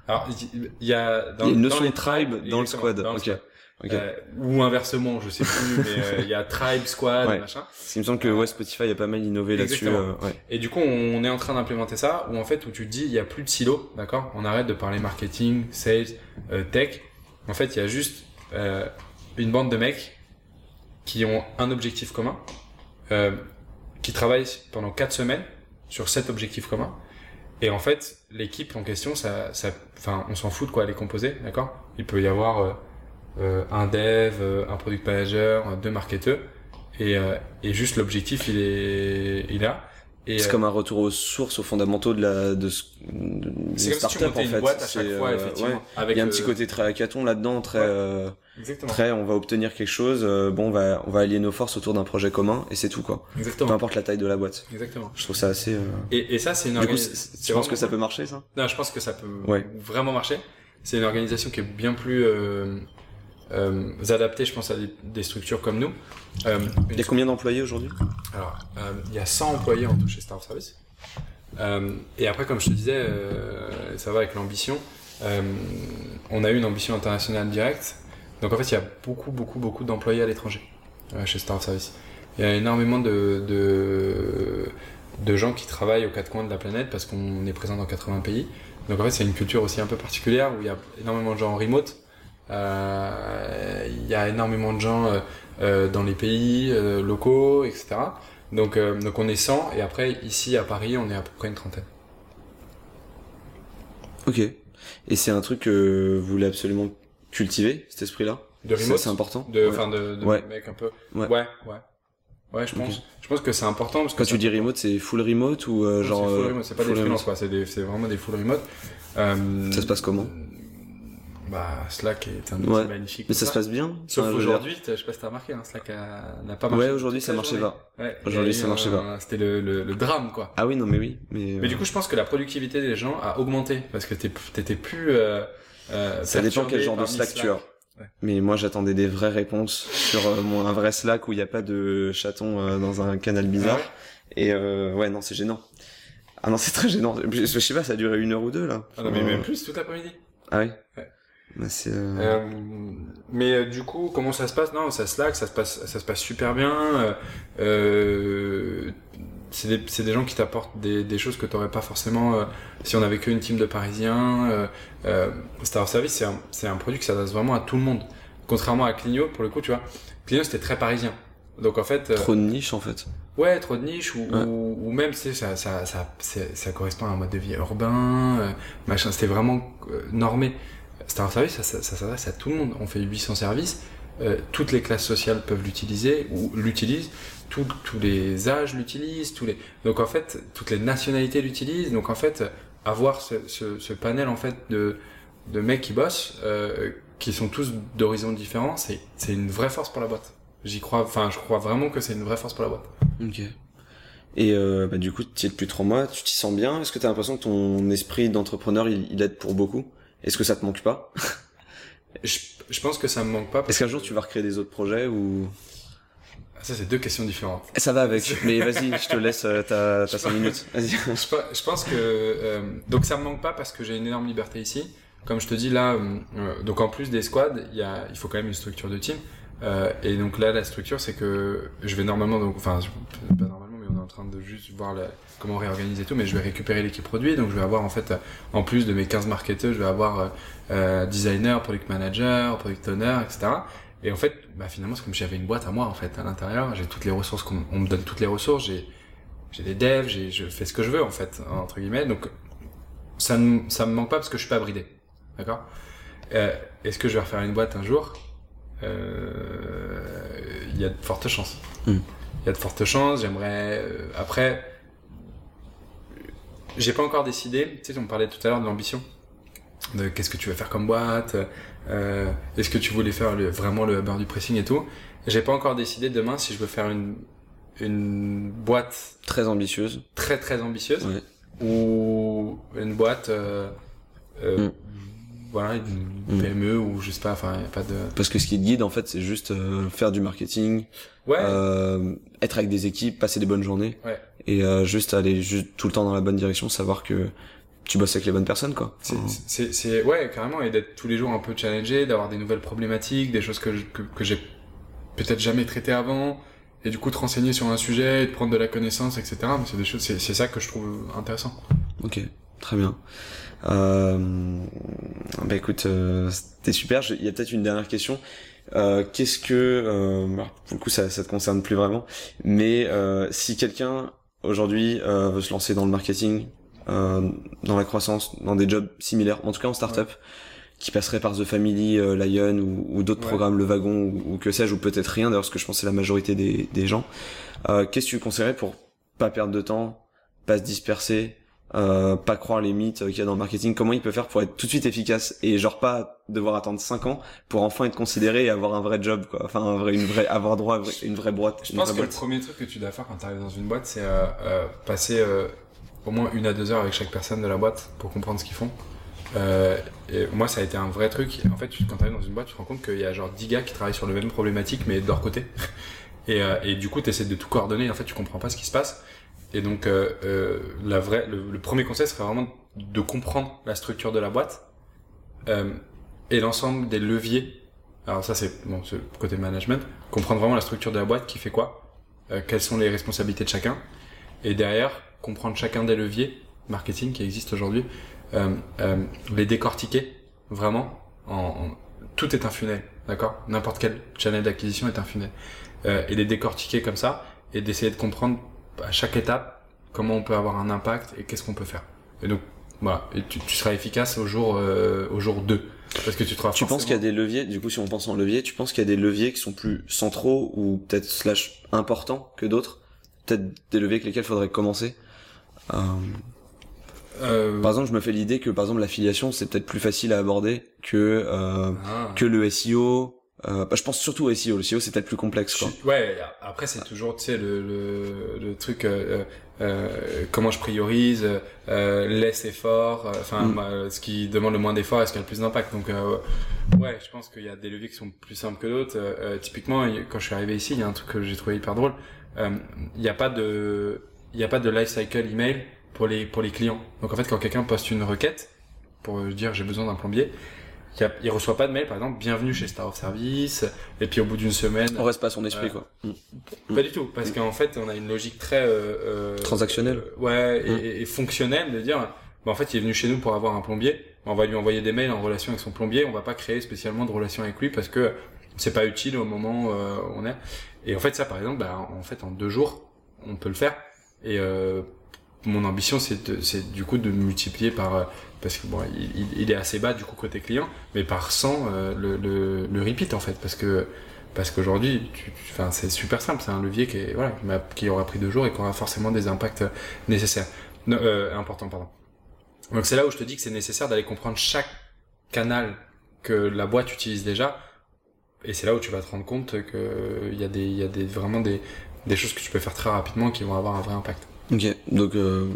Alors, il y, y a... Dans, il y a une notion de tribe dans, dans le squad. Dans le okay. squad. Okay. Euh, ou inversement, je sais plus, mais il euh, y a tribe, squad, ouais. machin. Il me semble que ouais, Spotify a pas mal innové là-dessus. Euh, ouais. Et du coup, on est en train d'implémenter ça, où en fait, où tu te dis, il y a plus de silos, d'accord? On arrête de parler marketing, sales, euh, tech. En fait, il y a juste euh, une bande de mecs qui ont un objectif commun, euh, qui travaillent pendant quatre semaines sur cet objectif commun. Et en fait, l'équipe en question, ça, ça, enfin, on s'en fout de quoi elle est composée, d'accord? Il peut y avoir euh, euh, un dev, un product manager, deux marketeurs, et, euh, et juste l'objectif, il est, il est là. Et c'est euh, comme un retour aux sources, aux fondamentaux de la de, de c'est comme si tu montais une fait. Boîte à chaque c'est, fois, effectivement. Ouais. Avec il y a un euh... petit côté très hackathon là-dedans, très, ouais. euh, très on va obtenir quelque chose. Euh, bon, on va on va allier nos forces autour d'un projet commun et c'est tout quoi. Exactement. Peu importe la taille de la boîte. Exactement. Je trouve ça assez. Euh... Et, et ça, c'est une organisation. Tu penses que cool. ça peut marcher ça? Non, je pense que ça peut ouais. vraiment marcher. C'est une organisation qui est bien plus euh, euh, adaptée, je pense, à des, des structures comme nous. Euh, il y a combien d'employés aujourd'hui? Alors, euh, il y a cent employés en tout chez Star of Service. Euh, et après, comme je te disais, euh, ça va avec l'ambition. Euh, on a eu une ambition internationale directe. Donc en fait, il y a beaucoup, beaucoup, beaucoup d'employés à l'étranger euh, chez Star of Service. Il y a énormément de, de, de gens qui travaillent aux quatre coins de la planète parce qu'on est présent dans quatre-vingts pays. Donc en fait, c'est une culture aussi un peu particulière où il y a énormément de gens en remote. Euh, il y a énormément de gens... Euh, Euh, dans les pays euh, locaux, et cetera. Donc, euh, donc on est cent, et après, ici à Paris, on est à peu près une trentaine. Ok. Et c'est un truc que vous voulez absolument cultiver, cet esprit-là? De remote? C'est, c'est important? De, enfin, ouais. de, de ouais. mec un peu. Ouais. Ouais, ouais. Ouais, je pense. Okay. Je pense que c'est important parce que. Quand tu dis remote, c'est full remote ou, euh, non, genre. C'est full remote, c'est pas des freelance, quoi. C'est des, c'est vraiment des full remote. Euh, Ça se passe comment? Bah, Slack est un outil ouais. magnifique. Mais ça, ça se passe bien. Sauf ah, aujourd'hui, je sais pas si t'as remarqué, hein, Slack a, n'a pas marché. Ouais, aujourd'hui, ça marchait pas. Ouais, aujourd'hui, ça marchait pas. C'était le, le, le drame, quoi. Ah oui, non, mais oui. Mais, mais euh... du coup, je pense que la productivité des gens a augmenté. Parce que t'étais plus, euh, euh, ça dépend quel genre de Slack, Slack tu as. Ouais. Mais moi, j'attendais des vraies réponses sur euh, mon, un vrai Slack où il n'y a pas de chaton euh, dans un canal bizarre. Ouais. Et euh, ouais, non, c'est gênant. Ah non, c'est très gênant. Je, je sais pas, ça a duré une heure ou deux, là. Ah non, mais euh... même plus, toute l'après-midi. Ah oui. Ouais. Mais, c'est euh... Euh, mais euh, du coup, comment ça se passe? Non, ça Slack, ça se passe, ça se passe super bien. Euh, c'est des, c'est des gens qui t'apportent des, des choses que t'aurais pas forcément euh, si on avait qu'une team de Parisiens. Euh, euh, Star of Service, c'est un, c'est un produit qui s'adresse vraiment à tout le monde. Contrairement à Cligno, pour le coup, tu vois, Cligno c'était très parisien. Donc en fait, euh, trop de niche en fait. Ouais, trop de niche ou ouais. ou, ou même c'est ça ça ça c'est, ça correspond à un mode de vie urbain, euh, machin. C'était vraiment euh, normé. Star of Service, ça, ça, ça s'adresse à tout le monde. On fait huit cents services, euh, toutes les classes sociales peuvent l'utiliser ou l'utilisent, tous tous les âges l'utilisent, tous les donc en fait toutes les nationalités l'utilisent. Donc en fait avoir ce ce, ce panel en fait de de mecs qui bossent, euh, qui sont tous d'horizons différents, c'est c'est une vraie force pour la boîte. J'y crois, enfin, je crois vraiment que c'est une vraie force pour la boîte. Ok. Et euh, bah, du coup, tu y es depuis trois mois, tu t'y sens bien. Est-ce que tu as l'impression que ton esprit d'entrepreneur, il, il aide pour beaucoup? Est-ce que ça te manque pas? je, je pense que ça me manque pas. Parce Est-ce qu'un que... jour, tu vas recréer des autres projets ou... Ça, c'est deux questions différentes. Ça va avec, mais vas-y, je te laisse euh, ta cinq pense... minutes. Vas-y. je, je pense que... Euh, donc, ça me manque pas parce que j'ai une énorme liberté ici. Comme je te dis, là, euh, donc en plus des squads, il y a, il faut quand même une structure de team. Euh, et donc là, la structure, c'est que je vais normalement, donc, enfin, pas normalement, mais on est en train de juste voir la, comment réorganiser tout, mais je vais récupérer l'équipe produit, donc je vais avoir en fait, en plus de mes quinze marketeurs, je vais avoir euh, designer, product manager, product owner, et cetera. Et en fait, bah, finalement, c'est comme si j'avais une boîte à moi, en fait, à l'intérieur, j'ai toutes les ressources, qu'on, on me donne toutes les ressources, j'ai, j'ai des devs, j'ai, je fais ce que je veux, en fait, entre guillemets, donc ça ne ça me manque pas parce que je suis pas bridé, d'accord ? euh, Est-ce que je vais refaire une boîte un jour ? il euh, y a de fortes chances. Il mm. y a de fortes chances. J'aimerais. Euh, après, j'ai pas encore décidé. Tu sais, on parlait tout à l'heure de l'ambition. De qu'est-ce que tu veux faire comme boîte. Euh, est-ce que tu voulais faire le, vraiment le beurre du pressing et tout. J'ai pas encore décidé demain si je veux faire une une boîte très ambitieuse, très très ambitieuse, ouais. Ou une boîte. Euh, euh, mm. Voilà, une P M E mmh. ou je sais pas, enfin y a pas de. Parce que ce qui te guide en fait, c'est juste euh, faire du marketing, ouais. euh, être avec des équipes, passer des bonnes journées, ouais. et euh, juste aller juste tout le temps dans la bonne direction, savoir que tu bosses avec les bonnes personnes quoi. C'est, oh. c'est, c'est ouais carrément, et d'être tous les jours un peu challengé, d'avoir des nouvelles problématiques, des choses que je, que, que j'ai peut-être jamais traitées avant, et du coup te renseigner sur un sujet, de prendre de la connaissance, et cetera. Mais c'est des choses, c'est, c'est ça que je trouve intéressant. Ok, très bien. Euh, bah écoute, euh, c'était super. Il y a peut-être une dernière question. Euh, qu'est-ce que, euh, pour le coup, ça, ça te concerne plus vraiment. Mais euh, si quelqu'un aujourd'hui euh, veut se lancer dans le marketing, euh, dans la croissance, dans des jobs similaires, en tout cas en startup, ouais. qui passerait par The Family, euh, Lion ou, ou d'autres ouais. programmes, Le Wagon ou, ou que sais-je, ou peut-être rien. D'ailleurs, ce que je pense c'est la majorité des, des gens. Euh, qu'est-ce que tu conseillerais pour pas perdre de temps, pas se disperser? Euh, pas croire les mythes qu'il y a dans le marketing, comment il peut faire pour être tout de suite efficace et genre pas devoir attendre cinq ans pour enfin être considéré et avoir un vrai job quoi, enfin un vrai, une vraie, avoir droit à une vraie boîte. Je pense que boîte. Le premier truc que tu dois faire quand tu arrives dans une boîte, c'est euh, euh, passer euh, au moins une à deux heures avec chaque personne de la boîte pour comprendre ce qu'ils font. Euh, et moi ça a été un vrai truc. En fait, quand tu arrives dans une boîte, tu te rends compte qu'il y a genre dix gars qui travaillent sur la même problématique mais de leur côté. Et, euh, et du coup, tu essaies de tout coordonner. En fait, tu comprends pas ce qui se passe. Et donc, euh, euh, la vraie, le, le premier conseil serait vraiment de comprendre la structure de la boîte euh, et l'ensemble des leviers. Alors ça, c'est bon, c'est côté management. Comprendre vraiment la structure de la boîte, qui fait quoi, euh, quelles sont les responsabilités de chacun. Et derrière, comprendre chacun des leviers marketing qui existent aujourd'hui, euh, euh, les décortiquer vraiment. En, en, tout est un funnel, d'accord ? N'importe quel channel d'acquisition est un funnel. Euh, et les décortiquer comme ça et d'essayer de comprendre à chaque étape comment on peut avoir un impact et qu'est-ce qu'on peut faire. Et donc voilà, et tu, tu seras efficace au jour euh, au jour deux parce que tu te Tu penses qu'il y a des leviers, du coup si on pense en levier, tu penses qu'il y a des leviers qui sont plus centraux ou peut-être slash importants que d'autres, peut-être des leviers avec lesquels il faudrait commencer. Euh... Euh... Par exemple, je me fais l'idée que par exemple l'affiliation, c'est peut-être plus facile à aborder que euh, ah. que le S E O. Euh, bah, je pense surtout au S E O. Le S E O c'est peut-être plus complexe quoi. Ouais, après c'est toujours tu sais le, le, le truc euh, euh, comment je priorise, euh, laisse effort, enfin euh, mm. bah, ce qui demande le moins d'effort est ce qui a le plus d'impact. Donc euh, ouais, je pense qu'il y a des leviers qui sont plus simples que d'autres. Euh, typiquement quand je suis arrivé ici, il y a un truc que j'ai trouvé hyper drôle. Euh, il n'y a pas de il y a pas de life cycle email pour les pour les clients. Donc en fait quand quelqu'un poste une requête pour dire j'ai besoin d'un plombier, Il ne reçoit pas de mail, par exemple, bienvenue chez Star of Service, et puis au bout d'une semaine. On reste pas à son esprit, euh, quoi. Mmh. Pas du tout, parce mmh. qu'en fait, on a une logique très. Euh, Transactionnelle. Euh, ouais, mmh. et, et fonctionnelle de dire, bah, en fait, il est venu chez nous pour avoir un plombier, on va lui envoyer des mails en relation avec son plombier, on va pas créer spécialement de relation avec lui parce que c'est pas utile au moment où on est. Et en fait, ça, par exemple, bah, en fait, en deux jours, on peut le faire. Et, euh, mon ambition, c'est, de, c'est du coup de multiplier par, parce que bon, il, il est assez bas du coup côté client, mais par cent euh, le, le, le repeat en fait, parce que parce qu'aujourd'hui, tu, tu, enfin c'est super simple, c'est un levier qui est, voilà, qui aura pris deux jours et qui aura forcément des impacts nécessaires, non, euh, importants, pardon. Donc c'est là où je te dis que c'est nécessaire d'aller comprendre chaque canal que la boîte utilise déjà, et c'est là où tu vas te rendre compte que il y a des, il y a des vraiment des des choses que tu peux faire très rapidement qui vont avoir un vrai impact. Ok, donc euh,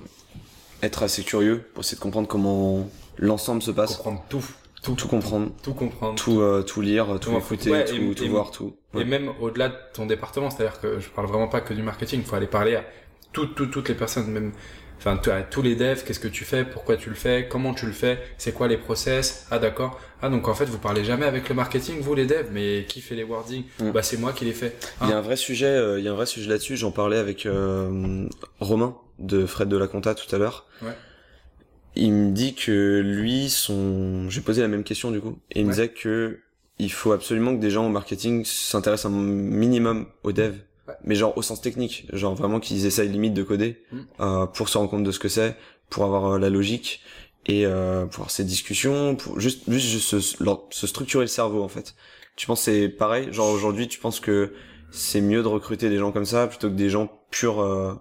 être assez curieux pour essayer de comprendre comment l'ensemble se passe. Comprendre tout. Tout, tout comprendre. Tout comprendre. Tout, euh, tout lire, tout, tout écouter, ouais, tout, et, tout et, voir, tout. Ouais. Et même au-delà de ton département, c'est-à-dire que je parle vraiment pas que du marketing, il faut aller parler à toutes, toutes, toutes les personnes, même, enfin, à tous les devs, qu'est-ce que tu fais, pourquoi tu le fais, comment tu le fais, c'est quoi les process, ah d'accord, ah donc en fait vous parlez jamais avec le marketing, vous les devs, mais qui fait les wordings, mmh. bah c'est moi qui les fais. Ah. Il y a un vrai sujet, euh, il y a un vrai sujet là-dessus, j'en parlais avec euh, Romain de Fred de la Comta tout à l'heure. Ouais. Il me dit que lui, son, j'ai posé la même question du coup, et il ouais. me disait que il faut absolument que des gens au marketing s'intéressent un minimum aux devs. Ouais. Mais genre au sens technique, genre vraiment qu'ils essayent limite de coder mmh. euh, pour se rendre compte de ce que c'est, pour avoir euh, la logique et euh, pour avoir ces discussions, pour juste juste, juste se, leur, se structurer le cerveau en fait. Tu penses c'est pareil, genre aujourd'hui tu penses que c'est mieux de recruter des gens comme ça plutôt que des gens purs euh,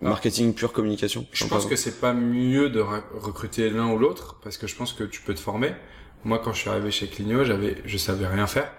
marketing, ah. pure communication? Je pense que c'est pas mieux de ra- recruter l'un ou l'autre parce que je pense que tu peux te former. Moi quand je suis arrivé chez Cligno, j'avais je savais rien faire.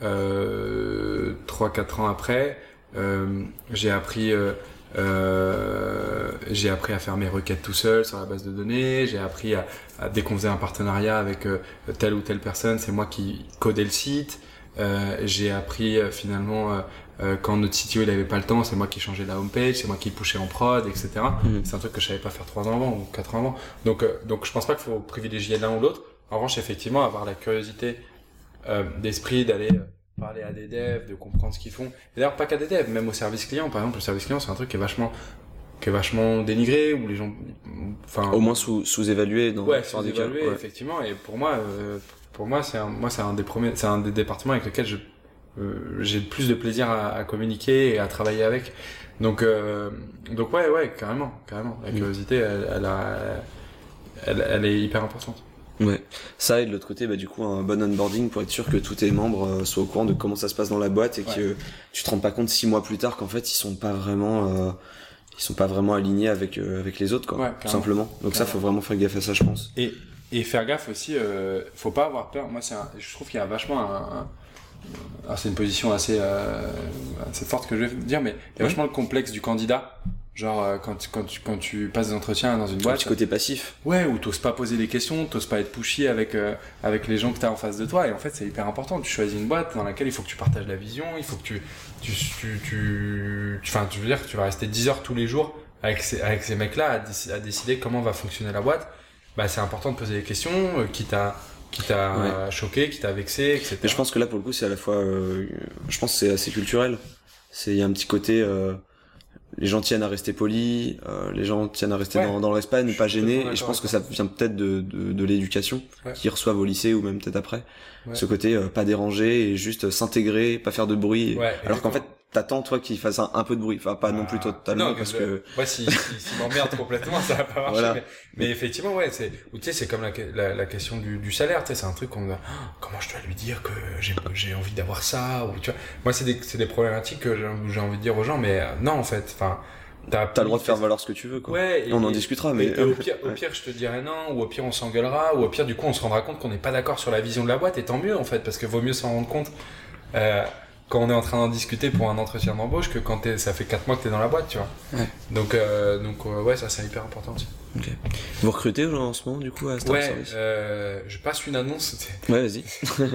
Euh, trois quatre ans après, euh, j'ai appris, euh, euh, j'ai appris à faire mes requêtes tout seul sur la base de données. J'ai appris à, à dès qu'on faisait un partenariat avec euh, telle ou telle personne, c'est moi qui codais le site. Euh, j'ai appris euh, finalement euh, euh, quand notre C T O il avait pas le temps, c'est moi qui changeais la homepage, c'est moi qui pushais en prod, et cetera. Mmh. C'est un truc que je savais pas faire trois ans avant ou quatre ans avant. Donc, euh, donc je pense pas qu'il faut privilégier l'un ou l'autre. En revanche, effectivement, avoir la curiosité. Euh, d'esprit d'aller parler à des devs, de comprendre ce qu'ils font. Et d'ailleurs pas qu'à des devs, même au service client par exemple. Le service client c'est un truc qui est vachement, qui est vachement dénigré où les gens, enfin au moins sous sous-évalué dans ouais, sous-évalué ouais. effectivement. Et pour moi, euh, pour moi c'est un, moi c'est un des premiers, c'est un des départements avec lequel je euh, j'ai le plus de plaisir à, à communiquer et à travailler avec. Donc euh, donc ouais ouais carrément carrément. La curiosité elle elle, a, elle, elle est hyper importante. Ouais. Ça et de l'autre côté bah du coup un bon onboarding pour être sûr que tous tes membres euh, soient au courant de comment ça se passe dans la boîte et que ouais. euh, tu te rendes pas compte six mois plus tard qu'en fait ils sont pas vraiment euh, ils sont pas vraiment alignés avec euh, avec les autres quoi ouais, tout simplement. Donc ça faut vraiment faire gaffe à ça je pense. Et et faire gaffe aussi euh, faut pas avoir peur. Moi c'est un, je trouve qu'il y a vachement un, un c'est une position assez euh, assez forte que je vais dire mais il y a vachement ouais. le complexe du candidat. Genre euh, quand, quand, tu, quand tu passes des entretiens dans une boîte, un petit côté passif. Ouais, où t'oses pas poser des questions, t'oses pas être pushy avec, euh, avec les gens que t'as en face de toi. Et en fait c'est hyper important, tu choisis une boîte dans laquelle il faut que tu partages la vision, il faut que tu... tu, tu, tu, tu enfin tu veux dire que tu vas rester dix heures tous les jours avec ces, avec ces mecs-là à, dé- à décider comment va fonctionner la boîte. Bah c'est important de poser des questions, euh, quitte à... qui t'a ouais. choqué, qui t'a vexé, et cetera. Mais je pense que là pour le coup c'est à la fois... Euh, je pense que c'est assez culturel. Il y a un petit côté... Euh... les gens tiennent à rester polis, euh, les gens tiennent à rester ouais. dans, dans le respect, ne pas gêner, et je pense que ça vient peut-être de, de, de l'éducation, ouais. qu'ils reçoivent au lycée ou même peut-être après. Ouais. Ce côté, euh, pas déranger, et juste euh, s'intégrer, pas faire de bruit, ouais, alors qu'en fait, t'attends toi qu'il fasse un, un peu de bruit, enfin pas ah, non plus totalement, non, parce le... que... Ouais, si, si, si, si m'emmerde complètement, ça va pas marcher, voilà. mais, mais effectivement, ouais, c'est, ou tu sais, c'est comme la, la, la question du, du salaire, tu sais, c'est un truc qu'on a, oh, comment je dois lui dire que j'ai, j'ai envie d'avoir ça, ou tu vois, moi c'est des, c'est des problématiques que j'ai, j'ai envie de dire aux gens, mais euh, non, en fait, enfin... T'as, t'as le droit de faire valoir ce que tu veux, quoi. Ouais, et on et, en discutera, mais. Et, et au pire, au pire, je te dirai non, ou au pire, on s'engueulera, ou au pire, du coup, on se rendra compte qu'on n'est pas d'accord sur la vision de la boîte, et tant mieux, en fait, parce que vaut mieux s'en rendre compte, euh, quand on est en train d'en discuter pour un entretien d'embauche que quand t'es, ça fait quatre mois que t'es dans la boîte, tu vois. Ouais. Donc, euh, donc, euh, ouais, ça, c'est hyper important aussi. Ok. Vous recrutez en ce moment, du coup, à Star ouais, Service? Euh, je passe une annonce. Ouais, vas-y.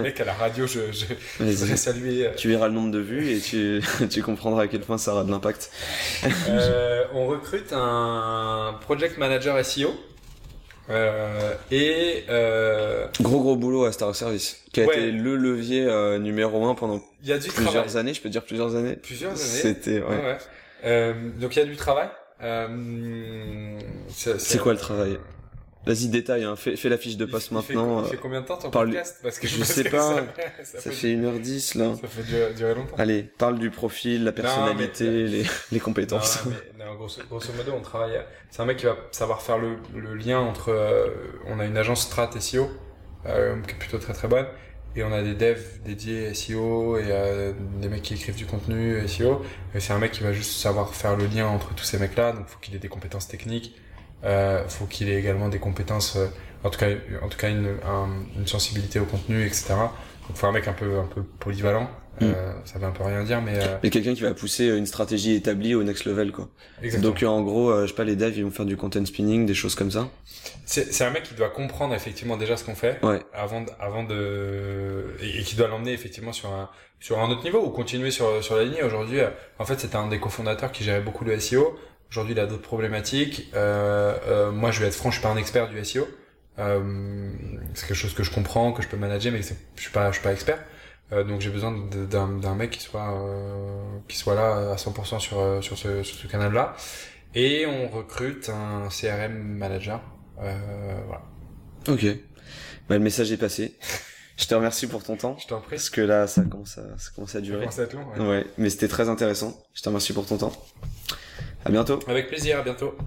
Mec, à la radio, je, je, je voudrais saluer. Tu verras le nombre de vues et tu, tu comprendras à quel point ça aura de l'impact. euh, on recrute un project manager S E O. Euh, et euh... gros gros boulot à Star of Service, qui a ouais. été le levier euh, numéro un pendant il y a du plusieurs travail. années, je peux dire plusieurs années. Plusieurs années. C'était. Ouais. Ouais. Euh, donc il y a du travail. Euh... C'est, c'est... c'est quoi le travail? Vas-y, détaille, hein. fais, fais la fiche de poste il fait, maintenant. Il fait combien de temps ton parle... podcast? Parce que je, je sais que pas, ça, ça, ça fait une heure dix là. Ça fait durer, durer longtemps. Allez, parle du profil, la personnalité, non, mais... les, les compétences. Non, mais, non, grosso, grosso modo, on travaille. C'est un mec qui va savoir faire le, le lien entre. Euh, on a une agence Strat S E O, euh, qui est plutôt très très bonne, et on a des devs dédiés S E O, et euh, des mecs qui écrivent du contenu S E O. Et c'est un mec qui va juste savoir faire le lien entre tous ces mecs là, donc il faut qu'il ait des compétences techniques. Euh, faut qu'il ait également des compétences, euh, en tout cas, en tout cas une, un, une sensibilité au contenu, et cetera. Donc faut un mec un peu, un peu polyvalent. Euh, mm. Ça veut un peu rien dire, mais. Euh... Mais quelqu'un qui va pousser une stratégie établie au next level, quoi. Exactement. Donc en gros, euh, je sais pas, les devs ils vont faire du content spinning, des choses comme ça. C'est, c'est un mec qui doit comprendre effectivement déjà ce qu'on fait, ouais. avant, de, avant de, et, et qui doit l'emmener effectivement sur un, sur un autre niveau ou continuer sur, sur la lignée. Aujourd'hui, euh, en fait, c'était un des cofondateurs qui gérait beaucoup le S E O. Aujourd'hui, il a d'autres problématiques. Euh, euh, moi, je vais être franc, je suis pas un expert du S E O. Euh, c'est quelque chose que je comprends, que je peux manager, mais c'est, je suis pas, je suis pas expert. Euh, donc, j'ai besoin de, d'un, d'un mec qui soit, euh, qui soit là à cent pour cent sur, sur ce, sur ce canal-là. Et on recrute un C R M manager. Euh, voilà. Ok. Bah, le message est passé. Je te remercie pour ton temps. Je t'en prie. Parce que là, ça commence à, ça commence à durer. Ça commence à être long, ouais. Ouais. Mais c'était très intéressant. Je te remercie pour ton temps. À bientôt. Avec plaisir, à bientôt.